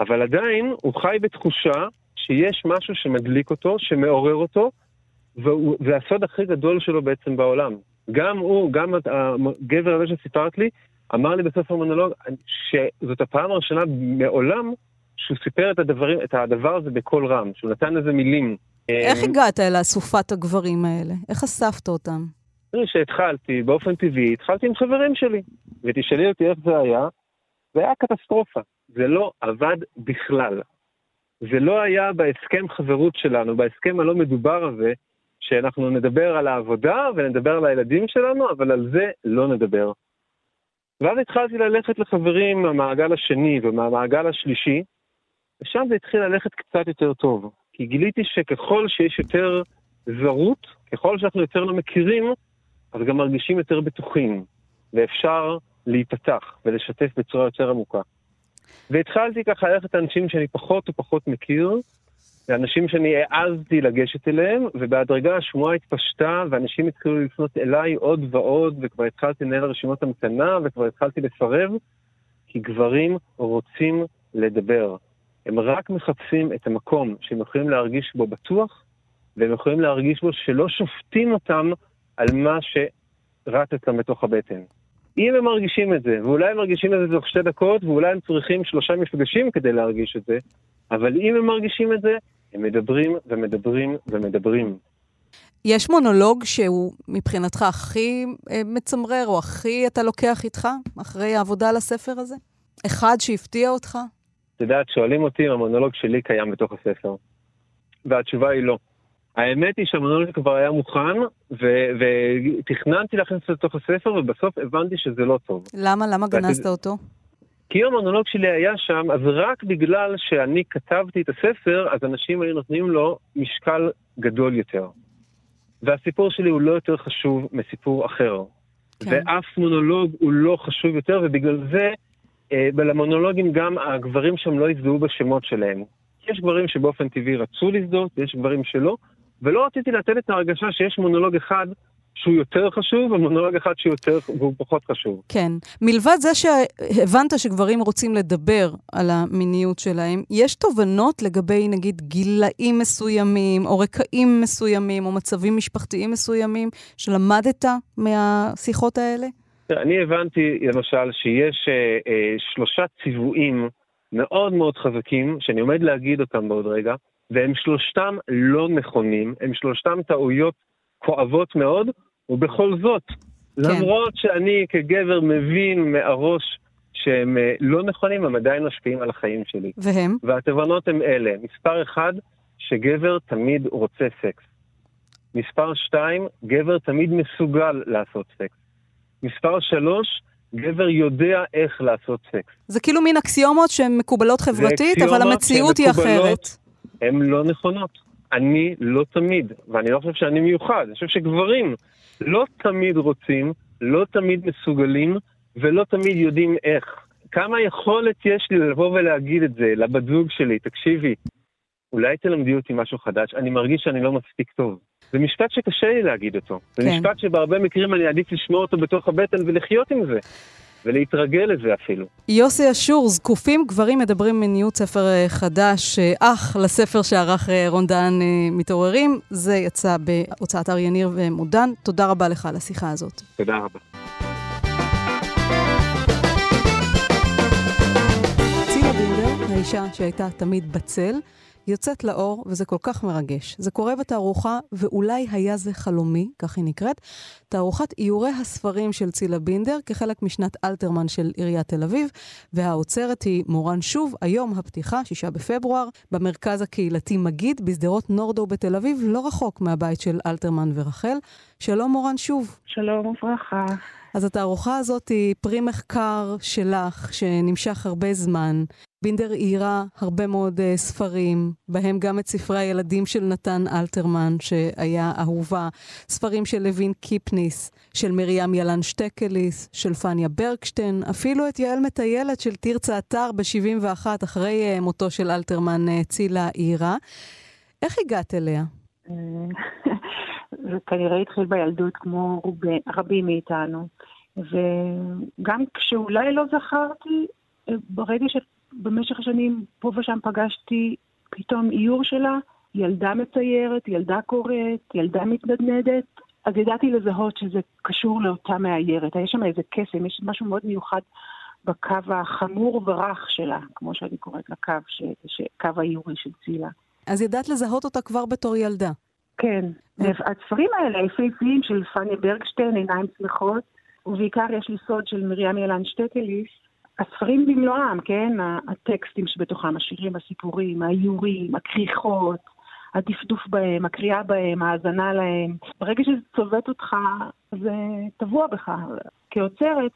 אבל עדיין הוא חי בתחושה שיש משהו שמדליק אותו, שמעורר אותו, והוא, והסוד הכי גדול שלו בעצם בעולם. גם הוא, גם הגבר הזה שסיפרת לי, אמר לי בסוף המונולוג, שזאת הפעם הראשונה מעולם שהוא סיפר את הדברים, את הדבר הזה בכל רם, שהוא נתן איזה מילים. איך הגעת אל אסופת הגברים האלה? איך אספת אותם? כשהתחלתי, באופן טבעי, התחלתי עם חברים שלי, ותשאלי אותי איך זה היה, זה היה קטסטרופה. זה לא עבד בכלל. זה לא היה בהסכם חברות שלנו, בהסכם הלא מדובר הזה, שאנחנו נדבר על העבודה ונדבר על הילדים שלנו, אבל על זה לא נדבר. ואז התחלתי ללכת לחברים מהמעגל השני ומהמעגל השלישי, ושם זה התחיל ללכת קצת יותר טוב. כי גיליתי שככל שיש יותר זרות, ככל שאנחנו יותר לא מכירים, אז גם מרגישים יותר בטוחים, ואפשר להיפתח ולשתף בצורה יותר עמוקה. והתחלתי ככה ללכת לאנשים שאני פחות ופחות מכיר, לאנשים שאני העזתי לגשת אליהם, ובהדרגה השמועה התפשטה, ואנשים התחילו לפנות אליי עוד ועוד, וכבר התחלתי לנהל רשימות המתנה, וכבר התחלתי לפרב, כי גברים רוצים לדבר. הם רק מחפשים את המקום שהם יכולים להרגיש בו בטוח, והם יכולים להרגיש בו שלא שופטים אותם על מה שרץ אצלם בתוך הבטן. אם הם מרגישים את זה, ואולי הם מרגישים את זה תוך שתי דקות, ואולי הם צריכים שלושה מפגשים כדי להרגיש את זה, אבל אם הם מרגישים את זה, הם מדברים ומדברים ומדברים. יש מונולוג שהוא מבחינתך הכי מצמרר, או הכי אתה לוקח איתך אחרי העבודה על הספר הזה? אחד שהפתיע אותך? את יודעת, שואלים אותי אם המונולוג שלי קיים בתוך הספר. והתשובה היא לא. האמת היא שהמונולוג כבר היה מוכן, ו- ותכננתי להכניס אותו לתוך הספר, ובסוף הבנתי שזה לא טוב. למה? למה גנסת אותו? כי המונולוג שלי היה שם, אז רק בגלל שאני כתבתי את הספר, אז אנשים היו נותנים לו משקל גדול יותר. והסיפור שלי הוא לא יותר חשוב מסיפור אחר. כן. ואף מונולוג הוא לא חשוב יותר, ובגלל זה, ולמונולוגים גם הגברים שם לא יזדהו בשמות שלהם. יש גברים שבאופן טבעי רצו לזדות, יש גברים שלא, ולא רציתי לתת את ההרגשה שיש מונולוג אחד שהוא יותר חשוב, ומונולוג אחד שהוא יותר, והוא פחות חשוב. כן. מלבד זה שהבנת שגברים רוצים לדבר על המיניות שלהם, יש תובנות לגבי, נגיד, גילאים מסוימים, או רקעים מסוימים, או מצבים משפחתיים מסוימים, שלמדת מהשיחות האלה? אני הבנתי, למשל, שיש אה, אה, שלושה צבועים מאוד מאוד חזקים, שאני עומד להגיד אותם בעוד רגע, והם שלושתם לא נכונים, הם שלושתם טעויות כואבות מאוד, ובכל זאת, כן. למרות שאני כגבר מבין מהראש שהם אה, לא נכונים, הם עדיין משפיעים על החיים שלי. והם? והתובנות הם אלה. מספר אחד, שגבר תמיד רוצה סקס. מספר שתיים, גבר תמיד מסוגל לעשות סקס. מספר שלוש, גבר יודע איך לעשות סקס. זה כאילו מין אקסיומות שהן מקובלות חברתית, אבל המציאות היא אחרת. הן לא נכונות. אני לא תמיד, ואני לא חושב שאני מיוחד. אני חושב שגברים לא תמיד רוצים, לא תמיד מסוגלים, ולא תמיד יודעים איך. כמה יכולת יש לי לבוא ולהגיד את זה לבת זוג שלי, תקשיבי, אולי תלמדי אותי משהו חדש, אני מרגיש שאני לא מספיק טוב. זה משפט שקשה לי להגיד אותו. זה כן. משפט שבהרבה מקרים אני עדיף לשמוע אותו בתוך הבטן ולחיות עם זה. ולהתרגל לזה אפילו. יוסי אשור, זקופים, גברים מדברים מיניות, ספר חדש, אך לספר שערך רון דהן מתעוררים. זה יצא בהוצאת אר יניר ומודן. תודה רבה לך על השיחה הזאת. תודה רבה. צילה בינדר, האישה שהייתה תמיד בצל, יוצאת לאור, וזה כל כך מרגש. זה קורה בתערוכה, ואולי היה זה חלומי, כך היא נקראת, תערוכת איורי הספרים של צילה בינדר, כחלק משנת אלתרמן של עיריית תל אביב, והאוצרת היא מורן שוב, היום הפתיחה, שישה בפברואר, במרכז הקהילתי מגיד, בשדרות נורדו בתל אביב, לא רחוק מהבית של אלתרמן ורחל. שלום מורן שוב. שלום וברכה. אז התערוכה הזאת היא פרי מחקר שלך, שנמשך הרבה זמן. בינדר עירה הרבה מאוד uh, ספרים, בהם גם את ספרי הילדים של נתן אלתרמן, שהיה אהובה, ספרים של לוין קיפניס, של מרים ילן שטקליס, של פניה ברקשטיין, אפילו את יעל מטיילת של תרצה אתר ב-שבעים ואחת, אחרי uh, מותו של אלתרמן uh, צילה עירה. איך הגעת אליה? זה כנראה התחיל בילדות כמו רבים מאיתנו, וגם כשאולי לא זכרתי, ברגע שבמשך השנים פה ושם פגשתי פתאום איור שלה, ילדה מציירת, ילדה קוראת, ילדה מתנדנדת, אז ידעתי לזהות שזה קשור לאותה מאיירת. יש שם איזה קסם, יש משהו מאוד מיוחד בקו החמור ורך שלה, כמו שאני קוראת לקו, ש... ש... קו האיורי של צילה. אז ידעת לזהות אותה כבר בתור ילדה? כן, הספרים האלה, היפהפיים של פניה ברקשטיין, עיניים שמחות, ובעיקר יש לי סוד של מרים ילן שטקליס, הספרים במלואם, כן? הטקסטים שבתוכם, השירים, הסיפורים, האיורים, הכריכות, הדפדוף בהם, הקריאה בהם, ההאזנה להם. ברגע שזה צובט אותך, זה טבוע בך. כאוצרת,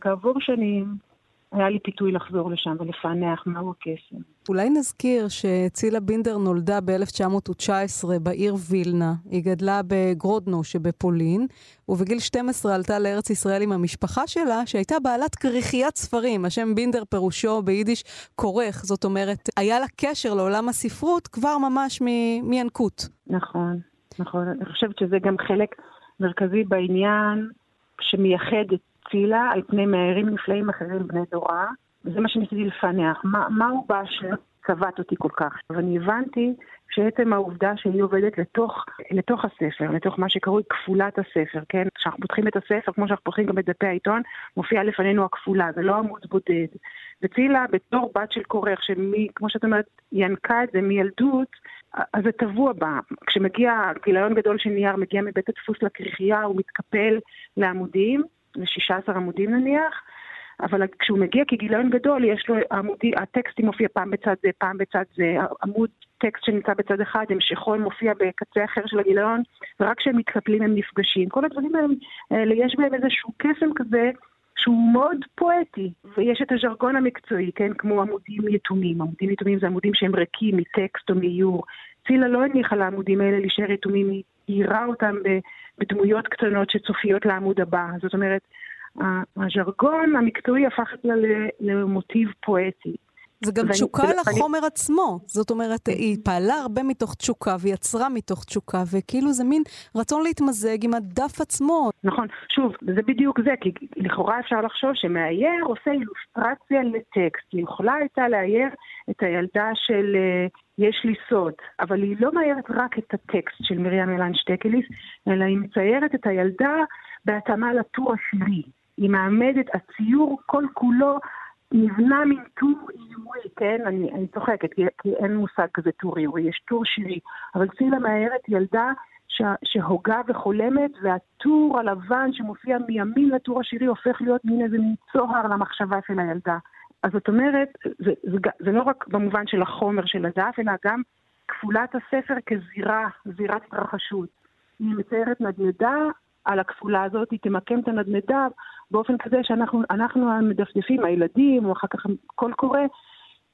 כעבור שנים, היה לי פיתוי לחזור לשם ולפענח מהו הקסם. אולי נזכיר שצילה בינדר נולדה ב-אלף תשע מאות תשע עשרה בעיר וילנה. היא גדלה בגרודנו שבפולין, ובגיל שתים עשרה עלתה לארץ ישראל עם המשפחה שלה, שהייתה בעלת כריכיית ספרים. השם בינדר פירושו ביידיש כורך, זאת אומרת, היה לה קשר לעולם הספרות כבר ממש מינקות. נכון, נכון. אני חושבת שזה גם חלק מרכזי בעניין שמייחד את צילה על פני מאיירים נפלאים אחרים בני דורה, וזה מה שניסיתי לפענח. מה, מה הוא בא שקבט אותי כל כך? ואני הבנתי שעצם העובדה שהיא עובדת לתוך, לתוך הספר, לתוך מה שקרוי כפולת הספר, כן? כשאנחנו פותחים את הספר, כמו שאנחנו פותחים גם את דפי העיתון, מופיע לפנינו הכפולה, זה לא עמוד בודד. וצילה, בתור בת של קורך, שכמו שאת אומרת, ינקה את זה מילדות, אז זה טבוע בה. כשמגיע גיליון גדול של נייר, מגיע מבית הדפוס לקריחייה, הוא מתקפל לעמודים, ל-שישה עשר עמודים נניח, אבל כשהוא מגיע כגיליון גדול, יש לו עמודי, הטקסטים מופיע פעם בצד זה, פעם בצד זה, עמוד טקסט שנמצא בצד אחד, המשכון מופיע בקצה אחר של הגיליון, ורק כשהם מתקפלים הם נפגשים. כל הדברים האלה, יש בהם איזשהו קסם כזה, שהוא מאוד פואטי, ויש את הז'רגון המקצועי, כן? כמו עמודים יתומים. עמודים יתומים זה עמודים שהם ריקים מטקסט או מאיור. צילה לא הניחה לעמודים האלה להישאר יתומים, היא עירה אותם בדמויות קטנות שצופיות לעמוד הבא. זאת אומרת, הז'רגון המקצועי הפך לה למוטיב פואטי. זה גם תשוקה לחומר עצמו. זאת אומרת, היא פעלה הרבה מתוך תשוקה, ויצרה מתוך תשוקה, וכאילו זה מין רצון להתמזג עם הדף עצמו. נכון. שוב, זה בדיוק זה, כי לכאורה אפשר לחשוב שמאייר עושה אילוסטרציה לטקסט. היא יכולה הייתה לאייר את הילדה של יש לי סוד, אבל היא לא מאיירת רק את הטקסט של מרים ילן שטקליס, אלא היא מציירת את הילדה בהתאמה לטור השירי. היא מעמדת, הציור כל כולו נבנה מן טור איורי, כן? אני, אני צוחקת, כי, כי אין מושג כזה טור איורי, יש טור שירי. אבל צילה מאיירת ילדה ש, שהוגה וחולמת, והטור הלבן שמופיע מימין לטור השירי הופך להיות מין איזה צוהר למחשבה של הילדה. אז זאת אומרת, זה, זה, זה לא רק במובן של החומר של הדף, אלא גם כפולת הספר כזירה, זירת התרחשות. היא מציירת נדנדה על הכפולה הזאת, היא תמקם את הנדנדה באופן כזה שאנחנו אנחנו המדפדפים, הילדים, או אחר כך כל קורא,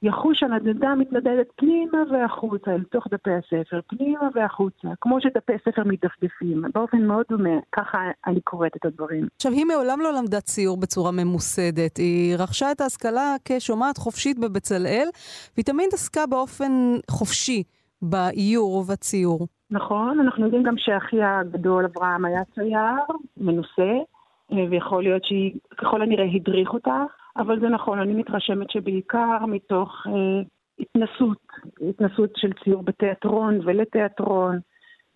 יחוש הנדנדה מתנדדת פנימה והחוצה, אל תוך דפי הספר, פנימה והחוצה, כמו שדפי ספר מתדפדפים, באופן מאוד דומה, ככה אני קוראת את הדברים. עכשיו, היא מעולם לא למדה ציור בצורה ממוסדת, היא רכשה את ההשכלה כשומעת חופשית בבצלאל, והיא תמיד עסקה באופן חופשי באיור ובציור. נכון, אנחנו יודעים גם שאחיה הגדול אברהם היה צייר, מנוסה, ויכול להיות שהיא ככל הנראה הדריך אותה, אבל זה נכון, אני מתרשמת שבעיקר מתוך אה, התנסות, התנסות של ציור בתיאטרון ולתיאטרון,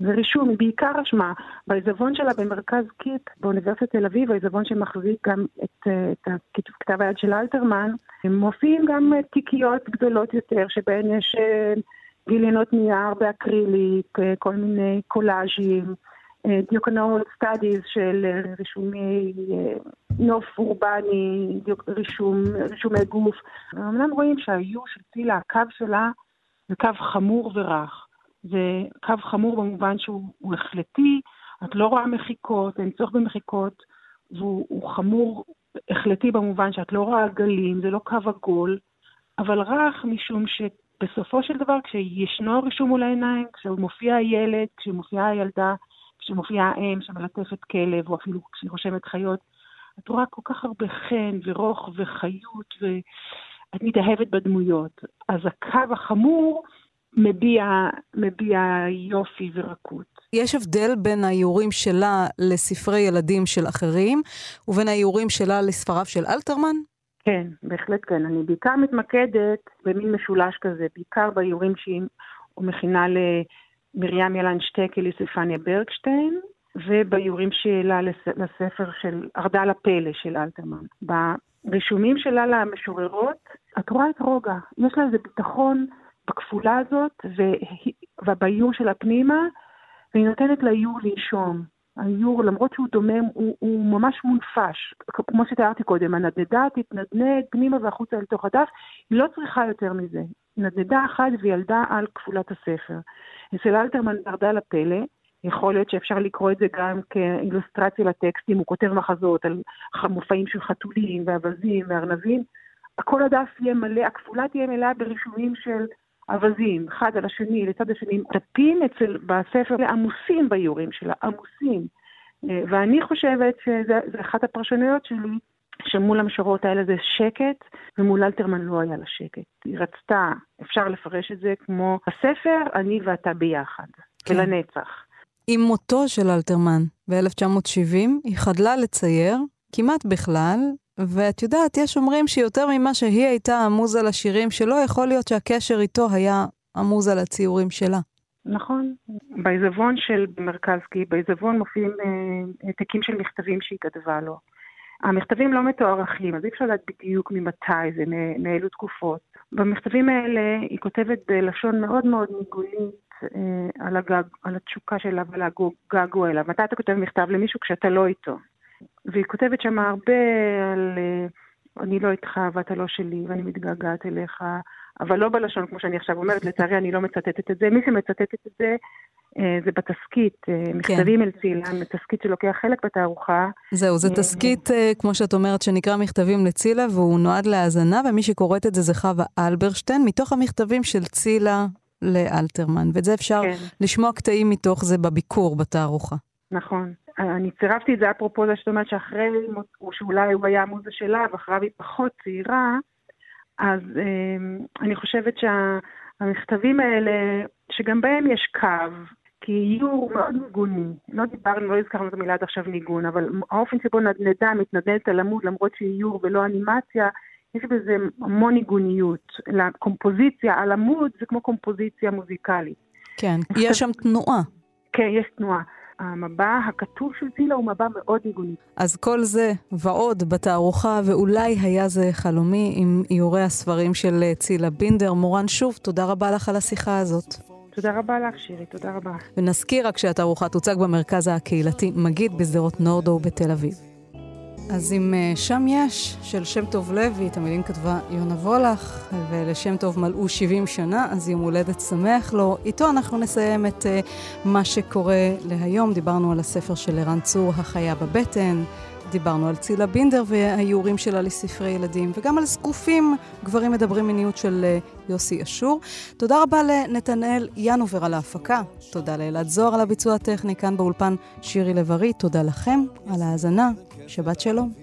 ורישום, היא בעיקר רשמה, בעיזבון שלה במרכז קיט באוניברסיטת תל אביב, העיזבון שמחזיק גם את, את, את כתב היד של אלתרמן, הם מופיעים גם תיקיות גדולות יותר, שבהן יש אה, גיליונות נייר באקריליק, כל מיני קולאז'ים, דיוקנאות סטאדיז של רישומי נוף אורבני, רישום, רישומי גוף. אמנם רואים שהיו של צילה, הקו שלה זה קו חמור ורך. זה קו חמור במובן שהוא החלטי, את לא רואה מחיקות, אין צורך במחיקות, והוא חמור החלטי במובן שאת לא רואה גלים, זה לא קו עגול, אבל רך משום שבסופו של דבר כשישנו רישום מול העיניים, כשמופיע הילד, כשמופיעה הילדה, כשמופיעה האם שמלטפת כלב, או אפילו כשהיא רושמת חיות, את רואה כל כך הרבה חן ורוך וחיות, ואת מתאהבת בדמויות. אז הקו החמור מביע, מביע יופי ורקות. יש הבדל בין האיורים שלה לספרי ילדים של אחרים, ובין האיורים שלה לספריו של אלתרמן? כן, בהחלט כן. אני בעיקר מתמקדת במין משולש כזה, בעיקר באיורים שהיא מכינה למרים ילן שטקליס ופניה ברקשטיין, ובאיורים שלה לספר של ארדל הפלא של אלתרמן. ברישומים שלה למשוררות, את רואה את רוגע. יש לה איזה ביטחון בכפולה הזאת, ובאיור של הפנימה, והיא נותנת לאיור לנשום. האיור, למרות שהוא דומם, הוא, הוא ממש מונפש. כמו שתיארתי קודם, הנדדה תתנדנד פנימה והחוצה אל תוך הדף, היא לא צריכה יותר מזה. נדדה אחת וילדה על כפולת הספר. אצל אלתרמן ירדה לפלא, יכול להיות שאפשר לקרוא את זה גם כאילוסטרציה לטקסטים, הוא כותב מחזות על מופעים של חתולים ואבזים וארנבים, כל הדף יהיה מלא, הכפולה תהיה מלאה ברישומים של אבזים, אחד על השני, לצד השני, דפים אצל בספר, עמוסים ביורים שלה, עמוסים. ואני חושבת שזה אחת הפרשנויות שלי, שמול המשוררות האלה זה שקט, ומול אלתרמן לא היה לה שקט. היא רצתה, אפשר לפרש את זה כמו הספר, אני ואתה ביחד, כן. ולנצח. עם מותו של אלתרמן ב-אלף תשע מאות שבעים, היא חדלה לצייר, כמעט בכלל, ואת יודעת, יש אומרים שיותר ממה שהיא הייתה המוזה לשירים שלו, יכול להיות שהקשר איתו היה המוזה לציורים שלה. נכון. בעיזבון של מרקלסקי, בעיזבון מופיעים העתקים אה, של מכתבים שהיא כתבה לו. המכתבים לא מתוארכים, אז אי אפשר לדעת בדיוק ממתי זה, מאילו תקופות. במכתבים האלה היא כותבת בלשון מאוד מאוד ניגולית, אה, על, הגג, על התשוקה שלה ועל הגעגוע אליו. מתי אתה כותב מכתב למישהו כשאתה לא איתו? והיא כותבת שם הרבה על אני לא איתך ואתה לא שלי ואני מתגעגעת אליך, אבל לא בלשון כמו שאני עכשיו אומרת, לצערי אני לא מצטטת את זה. מי שמצטטת את זה זה בתסקית, מכתבים אל צילה, בתסקית שלוקח חלק בתערוכה. זהו, זה תסקית כמו שאת אומרת שנקרא מכתבים לצילה, והוא נועד להאזנה, ומי שקוראת את זה זה חוה אלברשטיין, מתוך המכתבים של צילה לאלתרמן, ואת זה אפשר לשמוע קטעים מתוך זה בביקור בתערוכה. נכון. אני צירפתי את זה אפרופו זאת אומרת שאחרי, או שאולי הוא היה המוזה שלה, ואחריו היא פחות צעירה, אז אה, אני חושבת שהמכתבים האלה, שגם בהם יש קו, כי איור מאוד ניגוני, לא דיברנו, לא הזכרנו את המילה עד עכשיו ניגון, אבל האופן שבו נדנדה, מתנדנת על עמוד, למרות שאיור ולא אנימציה, יש בזה המון ניגוניות, לקומפוזיציה על עמוד זה כמו קומפוזיציה מוזיקלית. כן, יש חושב... שם תנועה. כן, יש תנועה. המבע הכתוב של צילה הוא מבע מאוד ניגוני. אז כל זה ועוד בתערוכה, ואולי היה זה חלומי, עם איורי הספרים של צילה בינדר. מורן שוב, תודה רבה לך על השיחה הזאת. תודה רבה לך שירי, תודה רבה. ונזכיר רק שהתערוכה תוצג במרכז הקהילתי מגיד בשדרות נורדו בתל אביב. אז עם שם יש של שם טוב לוי, את המילים כתבה יונה וולח, ולשם טוב מלאו שבעים שנה, אז יום הולדת שמח לו. איתו אנחנו נסיים את מה שקורה להיום. דיברנו על הספר של ערן צור, החיה בבטן, דיברנו על צילה בינדר והאיורים שלה לספרי ילדים, וגם על זקופים, גברים מדברים מיניות של יוסי אשור. תודה רבה לנתנאל ינוביץ על ההפקה, תודה לאלעד זוהר על הביצוע הטכני, כאן באולפן שירי לב-ארי, תודה לכם על ההאזנה, שבת שלום.